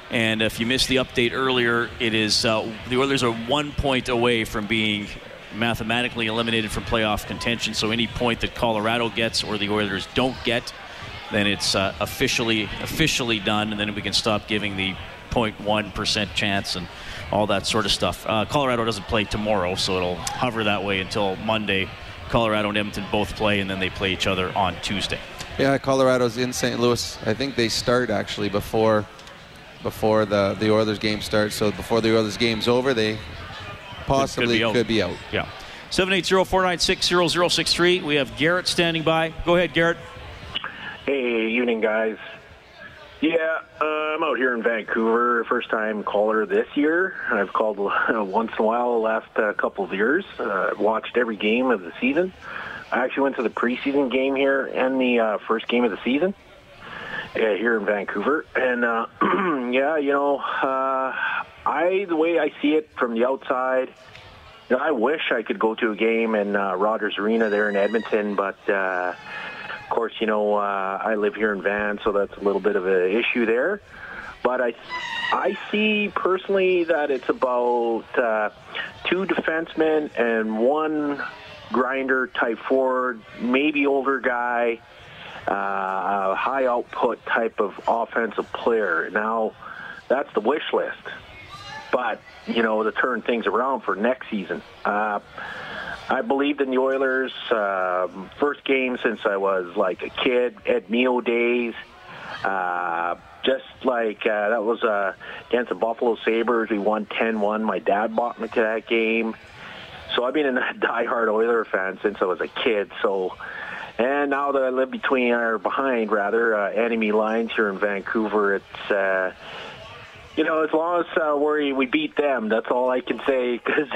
And if you missed the update earlier, it is uh, the Oilers are one point away from being mathematically eliminated from playoff contention. So any point that Colorado gets or the Oilers don't get, then it's uh, officially officially done. And then we can stop giving the zero point one percent chance and all that sort of stuff. Uh, Colorado doesn't play tomorrow, so it'll hover that way until Monday. Colorado and Edmonton both play, and then they play each other on Tuesday. Yeah, Colorado's in Saint Louis. I think they start actually before before the, the Oilers game starts. So before the Oilers game's over, they possibly could be, could be out. Yeah. seven eight zero, four nine six, zero zero six three. We have Garrett standing by. Go ahead, Garrett. Hey, evening, guys. Yeah, uh, I'm out here in Vancouver, first time caller this year. I've called uh, once in a while the last uh, couple of years. Uh, watched every game of the season. I actually went to the preseason game here and the uh, first game of the season uh, here in Vancouver. And uh, yeah, you know, uh, I the way I see it from the outside, you know, I wish I could go to a game in uh, Rogers Arena there in Edmonton, but. Uh, Of course, you know, uh, I live here in Van, so that's a little bit of an issue there. But I I see personally that it's about uh, two defensemen and one grinder type forward, maybe older guy, uh, high output type of offensive player. Now, that's the wish list. But, you know, to turn things around for next season. Uh, I believed in the Oilers. Uh, first game since I was like a kid, Ed Mio days. Uh, just like uh, that was uh, against the Buffalo Sabres. We won ten one. My dad bought me to that game. So I've been a diehard Oiler fan since I was a kid. So, and now that I live between or behind rather uh, enemy lines here in Vancouver, it's. Uh, You know, as long as uh, we we beat them, that's all I can say. Because,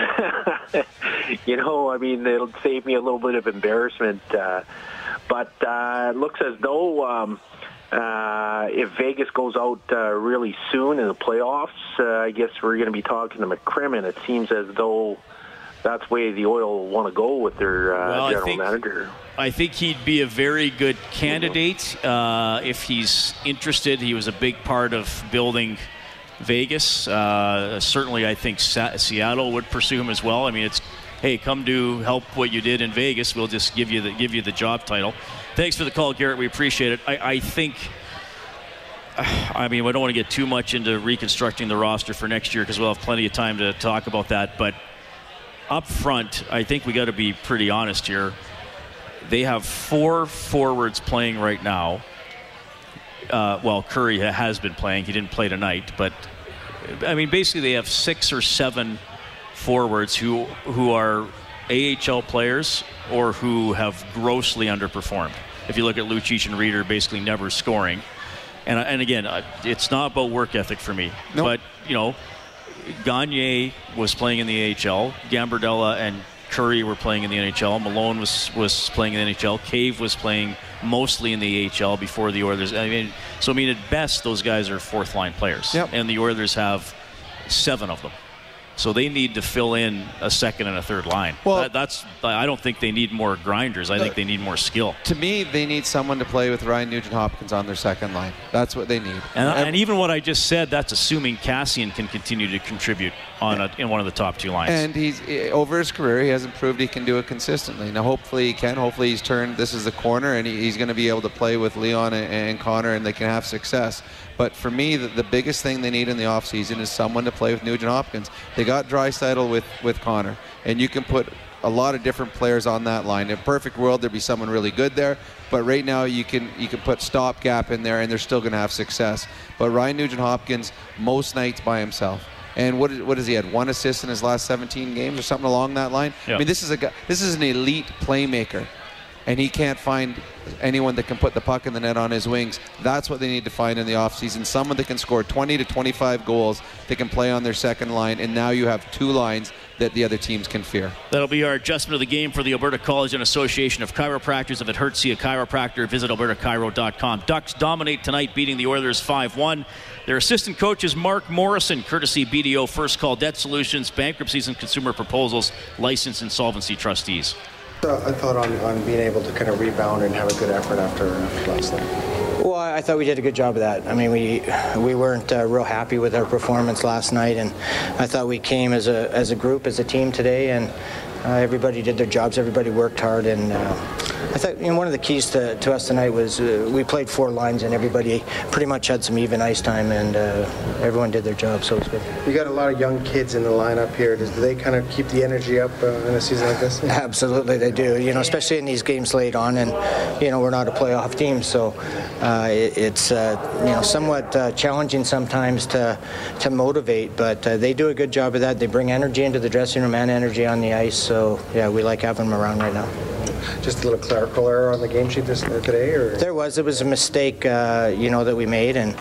you know, I mean, it'll save me a little bit of embarrassment. Uh, but it uh, looks as though um, uh, if Vegas goes out uh, really soon in the playoffs, uh, I guess we're going to be talking to McCrimmon. It seems as though that's where the Oil want to go with their uh, well, general I think, manager. I think he'd be a very good candidate uh, if he's interested. He was a big part of building Vegas. Uh, certainly, I think Sa- Seattle would pursue him as well. I mean, it's hey, come do help what you did in Vegas. We'll just give you the give you the job title. Thanks for the call, Garrett. We appreciate it. I, I think. I mean, we don't want to get too much into reconstructing the roster for next year because we'll have plenty of time to talk about that. But up front, I think we got to be pretty honest here. They have four forwards playing right now. Uh, well, Curry has been playing. He didn't play tonight, but I mean, basically, they have six or seven forwards who who are A H L players or who have grossly underperformed. If you look at Lucic and Rieder, basically never scoring. And and again, it's not about work ethic for me. Nope. But you know, Gagner was playing in the A H L. Gambardella and Curry were playing in the N H L. Malone was was playing in the N H L. Cave was playing mostly in the A H L before the Oilers. I mean, so I mean, at best, those guys are fourth line players, yep. And the Oilers have seven of them. So they need to fill in a second and a third line. Well, that, that's I don't think they need more grinders. I uh, think they need more skill. To me, they need someone to play with Ryan Nugent-Hopkins on their second line. That's what they need. And, and, and even what I just said, that's assuming Cassian can continue to contribute on a, in one of the top two lines. And he's over his career, he hasn't proved he can do it consistently. Now, hopefully he can. Hopefully he's turned. This is the corner, and he, he's going to be able to play with Leon and, and Connor, and they can have success. But for me, the, the biggest thing they need in the offseason is someone to play with Nugent-Hopkins. They got Draisaitl with, with Connor, and you can put a lot of different players on that line. In a perfect world, there'd be someone really good there, but right now you can you can put stopgap in there, and they're still going to have success. But Ryan Nugent-Hopkins, most nights by himself. And what what has he had? One assist in his last seventeen games or something along that line? Yeah. I mean, this is a this is an elite playmaker. And he can't find anyone that can put the puck in the net on his wings. That's what they need to find in the offseason. Someone that can score twenty to twenty-five goals, that can play on their second line, and now you have two lines that the other teams can fear. That'll be our adjustment of the game for the Alberta College and Association of Chiropractors. If it hurts, see a chiropractor. Visit alberta chiro dot com. Ducks dominate tonight, beating the Oilers five one. Their assistant coach is Mark Morrison, courtesy B D O, First Call Debt Solutions, Bankruptcies and Consumer Proposals, Licensed Insolvency Trustees. I thought on, on being able to kind of rebound and have a good effort after, after last night. Well, I thought we did a good job of that. I mean, we we weren't uh, real happy with our performance last night, and I thought we came as a as a group, as a team today, and uh, everybody did their jobs. Everybody worked hard, and uh, I thought you know one of the keys to, to us tonight was uh, we played four lines, and everybody pretty much had some even ice time, and uh, everyone did their job, so it was good. You got a lot of young kids in the lineup here. Do they kind of keep the energy up uh, in a season like this? Absolutely, they do. You know, especially in these games late on, and you know we're not a playoff team, so uh, it, it's uh, you know somewhat uh, challenging sometimes to to motivate, but uh, they do a good job of that. They bring energy into the dressing room and energy on the ice. So, yeah, we like having them around right now. just a little clerical error on the game sheet this today? Or? There was. It was a mistake, uh, you know, that we made, and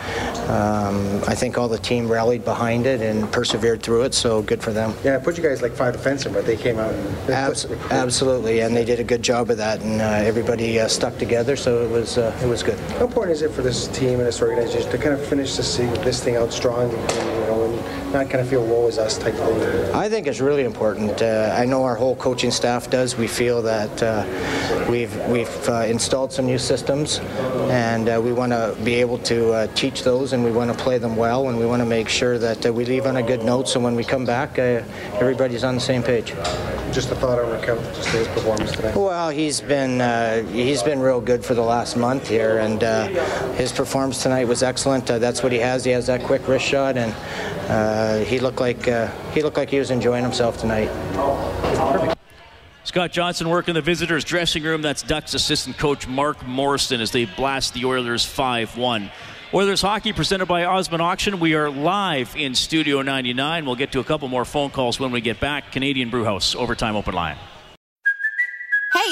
um, I think all the team rallied behind it and persevered through it, so good for them. Yeah, I put you guys like five defensemen, but they came out. And Abs put, absolutely, and they did a good job of that, and uh, everybody uh, stuck together, so it was uh, it was good. How important is it for this team and this organization to kind of finish this, this thing out strong, and, you know, and not kind of feel woe is us type of thing? I think it's really important. Uh, I know our whole coaching staff does. We feel that uh, we've we've uh, installed some new systems, and uh, we want to be able to uh, teach those, and we want to play them well, and we want to make sure that uh, we leave on a good note. So when we come back, uh, everybody's on the same page. Just a thought on Rakell, just his performance today. Well, he's been uh, he's been real good for the last month here, and uh, his performance tonight was excellent. Uh, that's what he has. He has that quick wrist shot, and uh, he looked like uh, he looked like he was enjoying himself tonight. Perfect. Scott Johnson working the visitors' dressing room. That's Ducks assistant coach Mark Morrison as they blast the Oilers five one. Oilers hockey presented by Osmond Auction. We are live in Studio ninety-nine. We'll get to a couple more phone calls when we get back. Canadian Brewhouse, Overtime Open Line. Hey,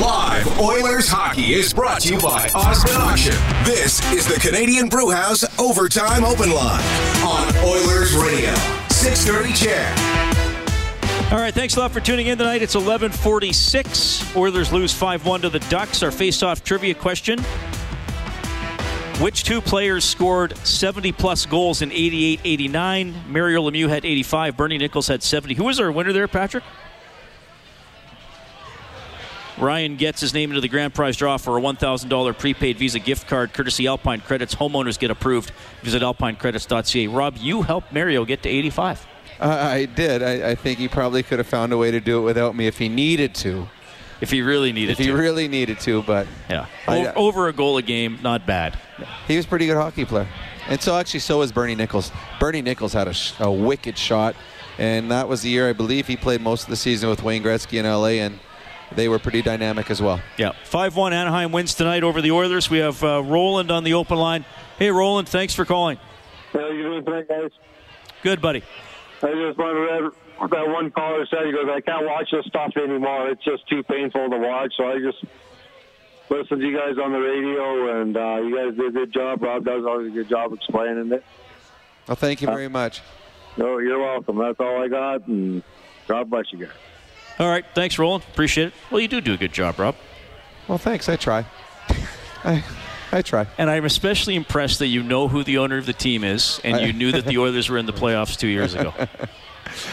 Live Oilers hockey is brought to you by Osmond Auction. This is the Canadian Brewhouse Overtime Open Line on Oilers Radio, six thirty Chair. All right, thanks a lot for tuning in tonight. It's eleven forty-six. Oilers lose five one to the Ducks. Our face-off trivia question: which two players scored seventy-plus goals in eighty-eight eighty-nine? Mario Lemieux had eighty-five. Bernie Nichols had seventy. Who was our winner there, Patrick? Ryan gets his name into the grand prize draw for a one thousand dollars prepaid Visa gift card, courtesy Alpine Credits. Homeowners get approved. Visit alpine credits dot c a. Rob, you helped Mario get to eighty-five. Uh, I did. I, I think he probably could have found a way to do it without me if he needed to. If he really needed if to. If he really needed to, but... Yeah. I, Over a goal a game, not bad. He was a pretty good hockey player. And so, actually, so was Bernie Nichols. Bernie Nichols had a, sh- a wicked shot, and that was the year, I believe, he played most of the season with Wayne Gretzky in L A, and they were pretty dynamic as well. Yeah. five one Anaheim wins tonight over the Oilers. We have uh, Roland on the open line. Hey, Roland, thanks for calling. How are you doing tonight, guys? Good, buddy. I just wanted to, that one caller said, he goes, I can't watch this stuff anymore. It's just too painful to watch. So I just listened to you guys on the radio, and uh, you guys did a good job. Rob does always a good job explaining it. Well, thank you very uh, much. No, you're welcome. That's all I got, and God bless you guys. All right. Thanks, Roland. Appreciate it. Well, you do do a good job, Rob. Well, thanks. I try. I I try. And I'm especially impressed that you know who the owner of the team is, and you knew that the Oilers were in the playoffs two years ago.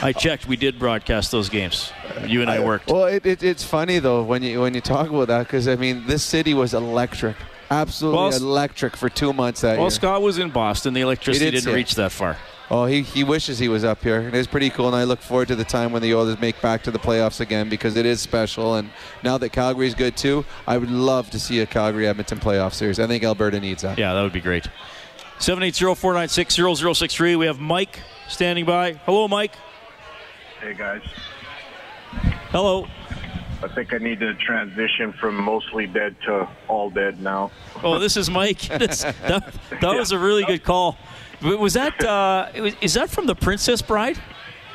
I checked. We did broadcast those games. You and I, I worked. Well, it, it, it's funny, though, when you when you talk about that, because, I mean, this city was electric. Absolutely well, electric for two months that well, year. Well, Scott was in Boston. The electricity did didn't reach it. that far. Oh, he, he wishes he was up here. It is pretty cool, and I look forward to the time when the Oilers make back to the playoffs again, because it is special. And now that Calgary's good, too, I would love to see a Calgary-Edmonton playoff series. I think Alberta needs that. Yeah, that would be great. seven eight zero, four nine six, zero zero six three. We have Mike standing by. Hello, Mike. Hey, guys. Hello. I think I need to transition from mostly dead to all dead now. Oh, this is Mike. This, that that yeah. was a really good call. Was that, uh, is that from The Princess Bride?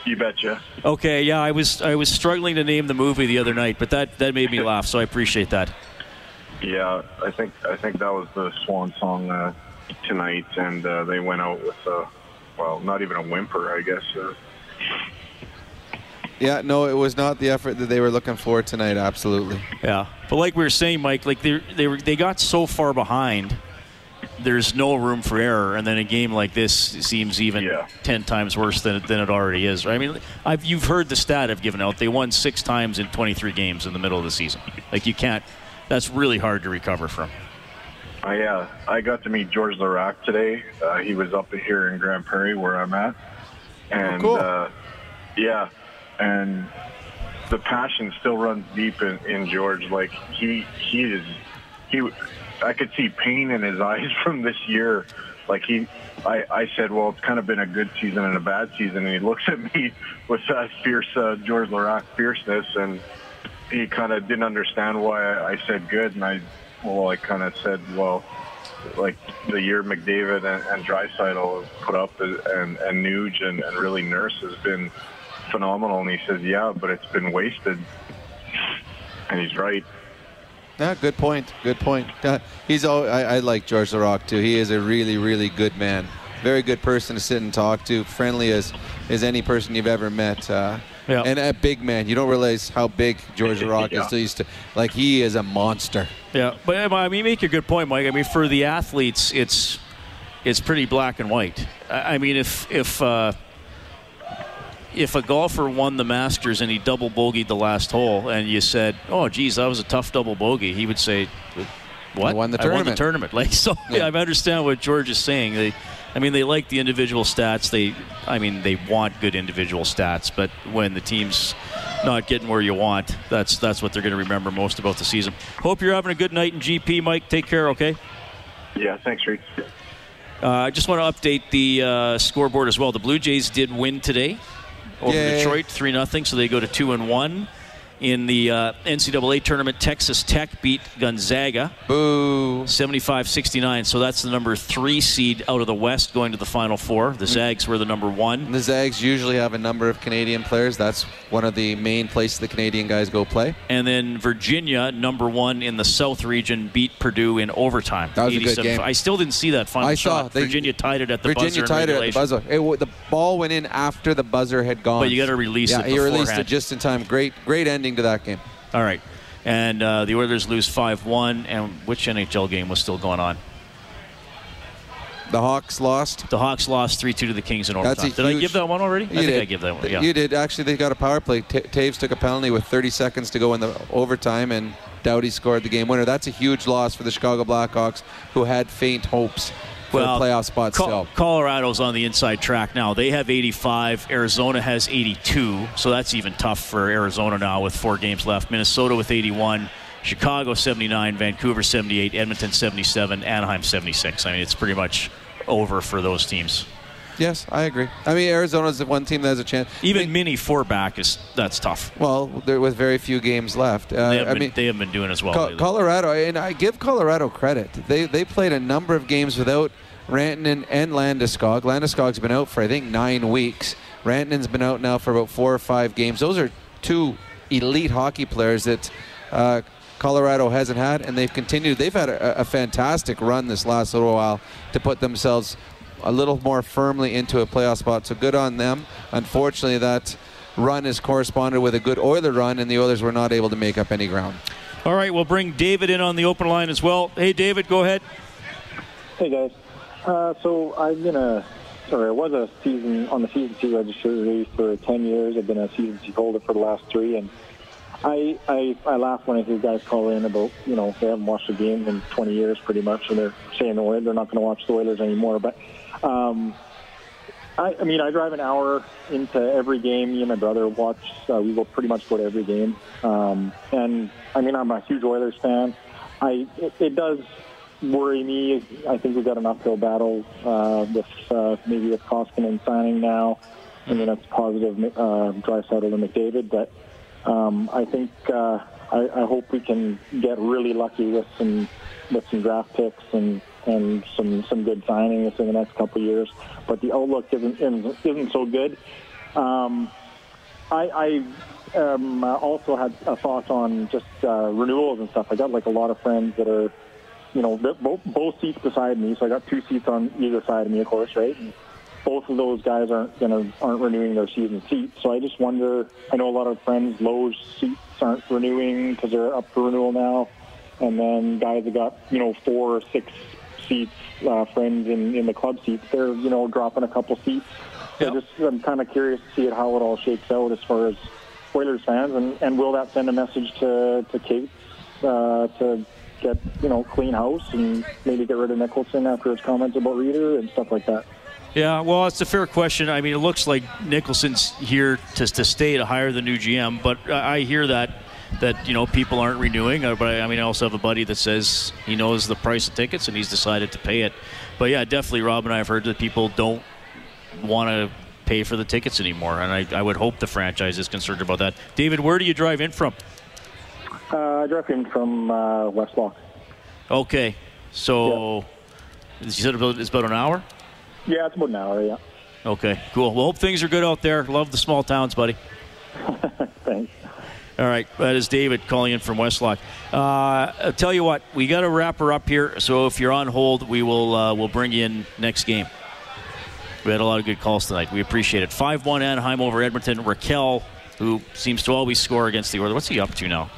You betcha. Okay, yeah, I was I was struggling to name the movie the other night, but that, that made me laugh, so I appreciate that. Yeah, I think I think that was the swan song uh, tonight, and uh, they went out with, uh, well, not even a whimper, I guess. Uh, yeah, no, it was not the effort that they were looking for tonight, absolutely. Yeah, but like we were saying, Mike, like they they were, they got so far behind, there's no room for error, and then a game like this seems even yeah. ten times worse than, than it already is. I mean, I've, you've heard the stat I've given out. They won six times in twenty-three games in the middle of the season. Like, you can't – that's really hard to recover from. I, uh, I got to meet Georges Laraque today. Uh, he was up here in Grand Prairie where I'm at. And, oh, cool. Uh, yeah, and the passion still runs deep in, in George. Like he he is he. I could see pain in his eyes from this year. Like he, I, I said, well, it's kind of been a good season and a bad season, and he looks at me with that fierce uh, Georges Laraque fierceness, and he kind of didn't understand why I said good, and I, well, I kind of said, well, like the year McDavid and, and Draisaitl put up, and and Nuge and, and really Nurse has been phenomenal, and he says, yeah, but it's been wasted, and he's right. Yeah, good point. Good point. Uh, he's all, I, I like Georges Laraque too. He is a really, really good man. Very good person to sit and talk to. Friendly as, as any person you've ever met. Uh, yeah. And a big man. You don't realize how big Georges Laraque yeah. is. He's to, like he is a monster. Yeah, but I mean, you make a good point, Mike. I mean, for the athletes, it's it's pretty black and white. I mean, if if uh, if a golfer won the Masters and he double bogeyed the last hole and you said, oh, geez, that was a tough double bogey, he would say, what? I won the tournament. I won the tournament. Like, so yeah. I understand what George is saying. They, I mean, they like the individual stats. They, I mean, they want good individual stats, but when the team's not getting where you want, that's that's what they're going to remember most about the season. Hope you're having a good night in G P, Mike. Take care, okay? Yeah, thanks, Reed. Uh, I just want to update the uh, scoreboard as well. The Blue Jays did win today. Over Yay. Detroit, three nothing, so they go to two and one. In the uh, N C double A tournament, Texas Tech beat Gonzaga. Boo. seventy-five sixty-nine, so that's the number three seed out of the West going to the Final Four. The Zags were the number one. The Zags usually have a number of Canadian players. That's one of the main places the Canadian guys go play. And then Virginia, number one in the South region, beat Purdue in overtime. That was a good game. I still didn't see that final I shot. Saw they, Virginia tied it at the Virginia buzzer. Virginia tied it at the buzzer. It w- the ball went in after the buzzer had gone. But you got to release yeah, it beforehand. Yeah, you released it just in time. Great, great ending to that game. All right. And uh, the Oilers lose five one. And which N H L game was still going on? The Hawks lost. The Hawks lost three two to the Kings in overtime. Did I give that one already? I think did. I give that one, yeah. You did. Actually, they got a power play. T- Taves took a penalty with thirty seconds to go in the overtime, and Doughty scored the game winner. That's a huge loss for the Chicago Blackhawks, who had faint hopes for well, the playoff spot Col- still. Colorado's on the inside track now. They have eighty-five. Arizona has eighty-two. So that's even tough for Arizona now with four games left. Minnesota with eighty-one. Chicago seventy-nine. Vancouver seventy-eight. Edmonton seventy-seven. Anaheim seventy-six. I mean, it's pretty much over for those teams. Yes, I agree. I mean, Arizona's the one team that has a chance. Even I mean, mini four-back, is that's tough. Well, with very few games left. Uh, they, have been, I mean, they have been doing as well. Co- Colorado, and I give Colorado credit. They they played a number of games without Rantanen and Landeskog. Landeskog's been out for, I think, nine weeks. Rantanen's been out now for about four or five games. Those are two elite hockey players that uh, Colorado hasn't had, and they've continued. They've had a, a fantastic run this last little while to put themselves a little more firmly into a playoff spot, so good on them. Unfortunately, that run is corresponded with a good Oiler run, and the Oilers were not able to make up any ground. All right, we'll bring David in on the open line as well. Hey, David, go ahead. Hey, guys. Uh, so I've been a, sorry, I was a season, on the season two registry for ten years. I've been a season two holder for the last three, and I, I I laugh when I hear guys call in about, you know, they haven't watched a game in twenty years pretty much, and they're saying the Oilers, they're not going to watch the Oilers anymore, but Um, I, I mean, I drive an hour into every game. Me and my brother watch. Uh, we will pretty much go to every game. Um, and, I mean, I'm a huge Oilers fan. I It, it does worry me. I think we've got an uphill battle uh, with uh, maybe with Koskinen signing now. I mean, that's positive, uh, Draisaitl and McDavid. But um, I think uh, I, I hope we can get really lucky with some with some draft picks and and some, some good signings in the next couple of years, but the outlook isn't isn't so good. Um, I, I um, also had a thought on just uh, renewals and stuff. I got like a lot of friends that are, you know, both, both seats beside me, so I got two seats on either side of me, of course, right? And both of those guys aren't gonna aren't renewing their season seats, so I just wonder. I know a lot of friends, Lowe's seats aren't renewing because they're up for renewal now, and then guys that got, you know, four or six seats, uh, friends in, in the club seats, they're, you know, dropping a couple seats. So yep. just, I'm kind of curious to see how it all shakes out as far as Oilers fans, and, and will that send a message to, to Cates uh, to get, you know, clean house and maybe get rid of Nicholson after his comments about Reeder and stuff like that? Yeah, well, it's a fair question. I mean, it looks like Nicholson's here to, to stay to hire the new G M, but I hear that, that you know, people aren't renewing. But I, I mean, I also have a buddy that says he knows the price of tickets and he's decided to pay it. But yeah, definitely, Rob and I have heard that people don't want to pay for the tickets anymore, and I, I would hope the franchise is concerned about that. David, where do you drive in from? Uh, I drive in from uh, West Lock. Okay, so yeah. You said it's about an hour? Yeah, it's about an hour, yeah. Okay, cool. Well, hope things are good out there. Love the small towns, buddy. Thanks. All right, that is David calling in from Westlock. Uh, I'll tell you what, we got to wrap her up here, so if you're on hold, we will uh, we'll bring you in next game. We had a lot of good calls tonight. We appreciate it. five one Anaheim over Edmonton. Rakell, who seems to always score against the Oilers. What's he up to now?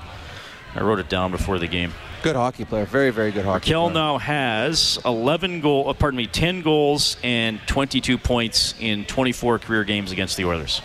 I wrote it down before the game. Good hockey player. Very, very good hockey Rakell player. Rakell now has eleven goal, pardon me, ten goals and twenty-two points in twenty-four career games against the Oilers.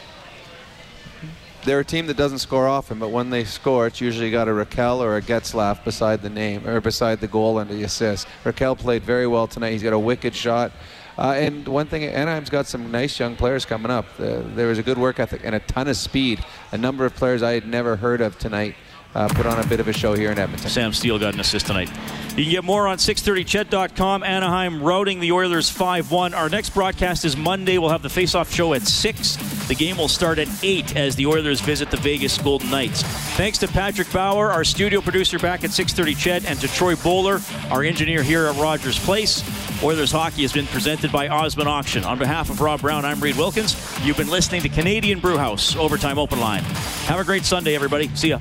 They're a team that doesn't score often, but when they score, it's usually got a Rakell or a Getzlaf beside the name, or beside the goal and the assist. Rakell played very well tonight. He's got a wicked shot. Uh, and one thing, Anaheim's got some nice young players coming up. Uh, there was a good work ethic and a ton of speed. A number of players I had never heard of tonight uh, put on a bit of a show here in Edmonton. Sam Steele got an assist tonight. You can get more on six thirty chet dot com. Anaheim routing the Oilers five one. Our next broadcast is Monday. We'll have the face-off show at six. The game will start at eight as the Oilers visit the Vegas Golden Knights. Thanks to Patrick Bauer, our studio producer back at six thirty chet, and to Troy Bowler, our engineer here at Rogers Place. Oilers hockey has been presented by Osmond Auction. On behalf of Rob Brown, I'm Reed Wilkins. You've been listening to Canadian Brewhouse Overtime Open Line. Have a great Sunday, everybody. See ya.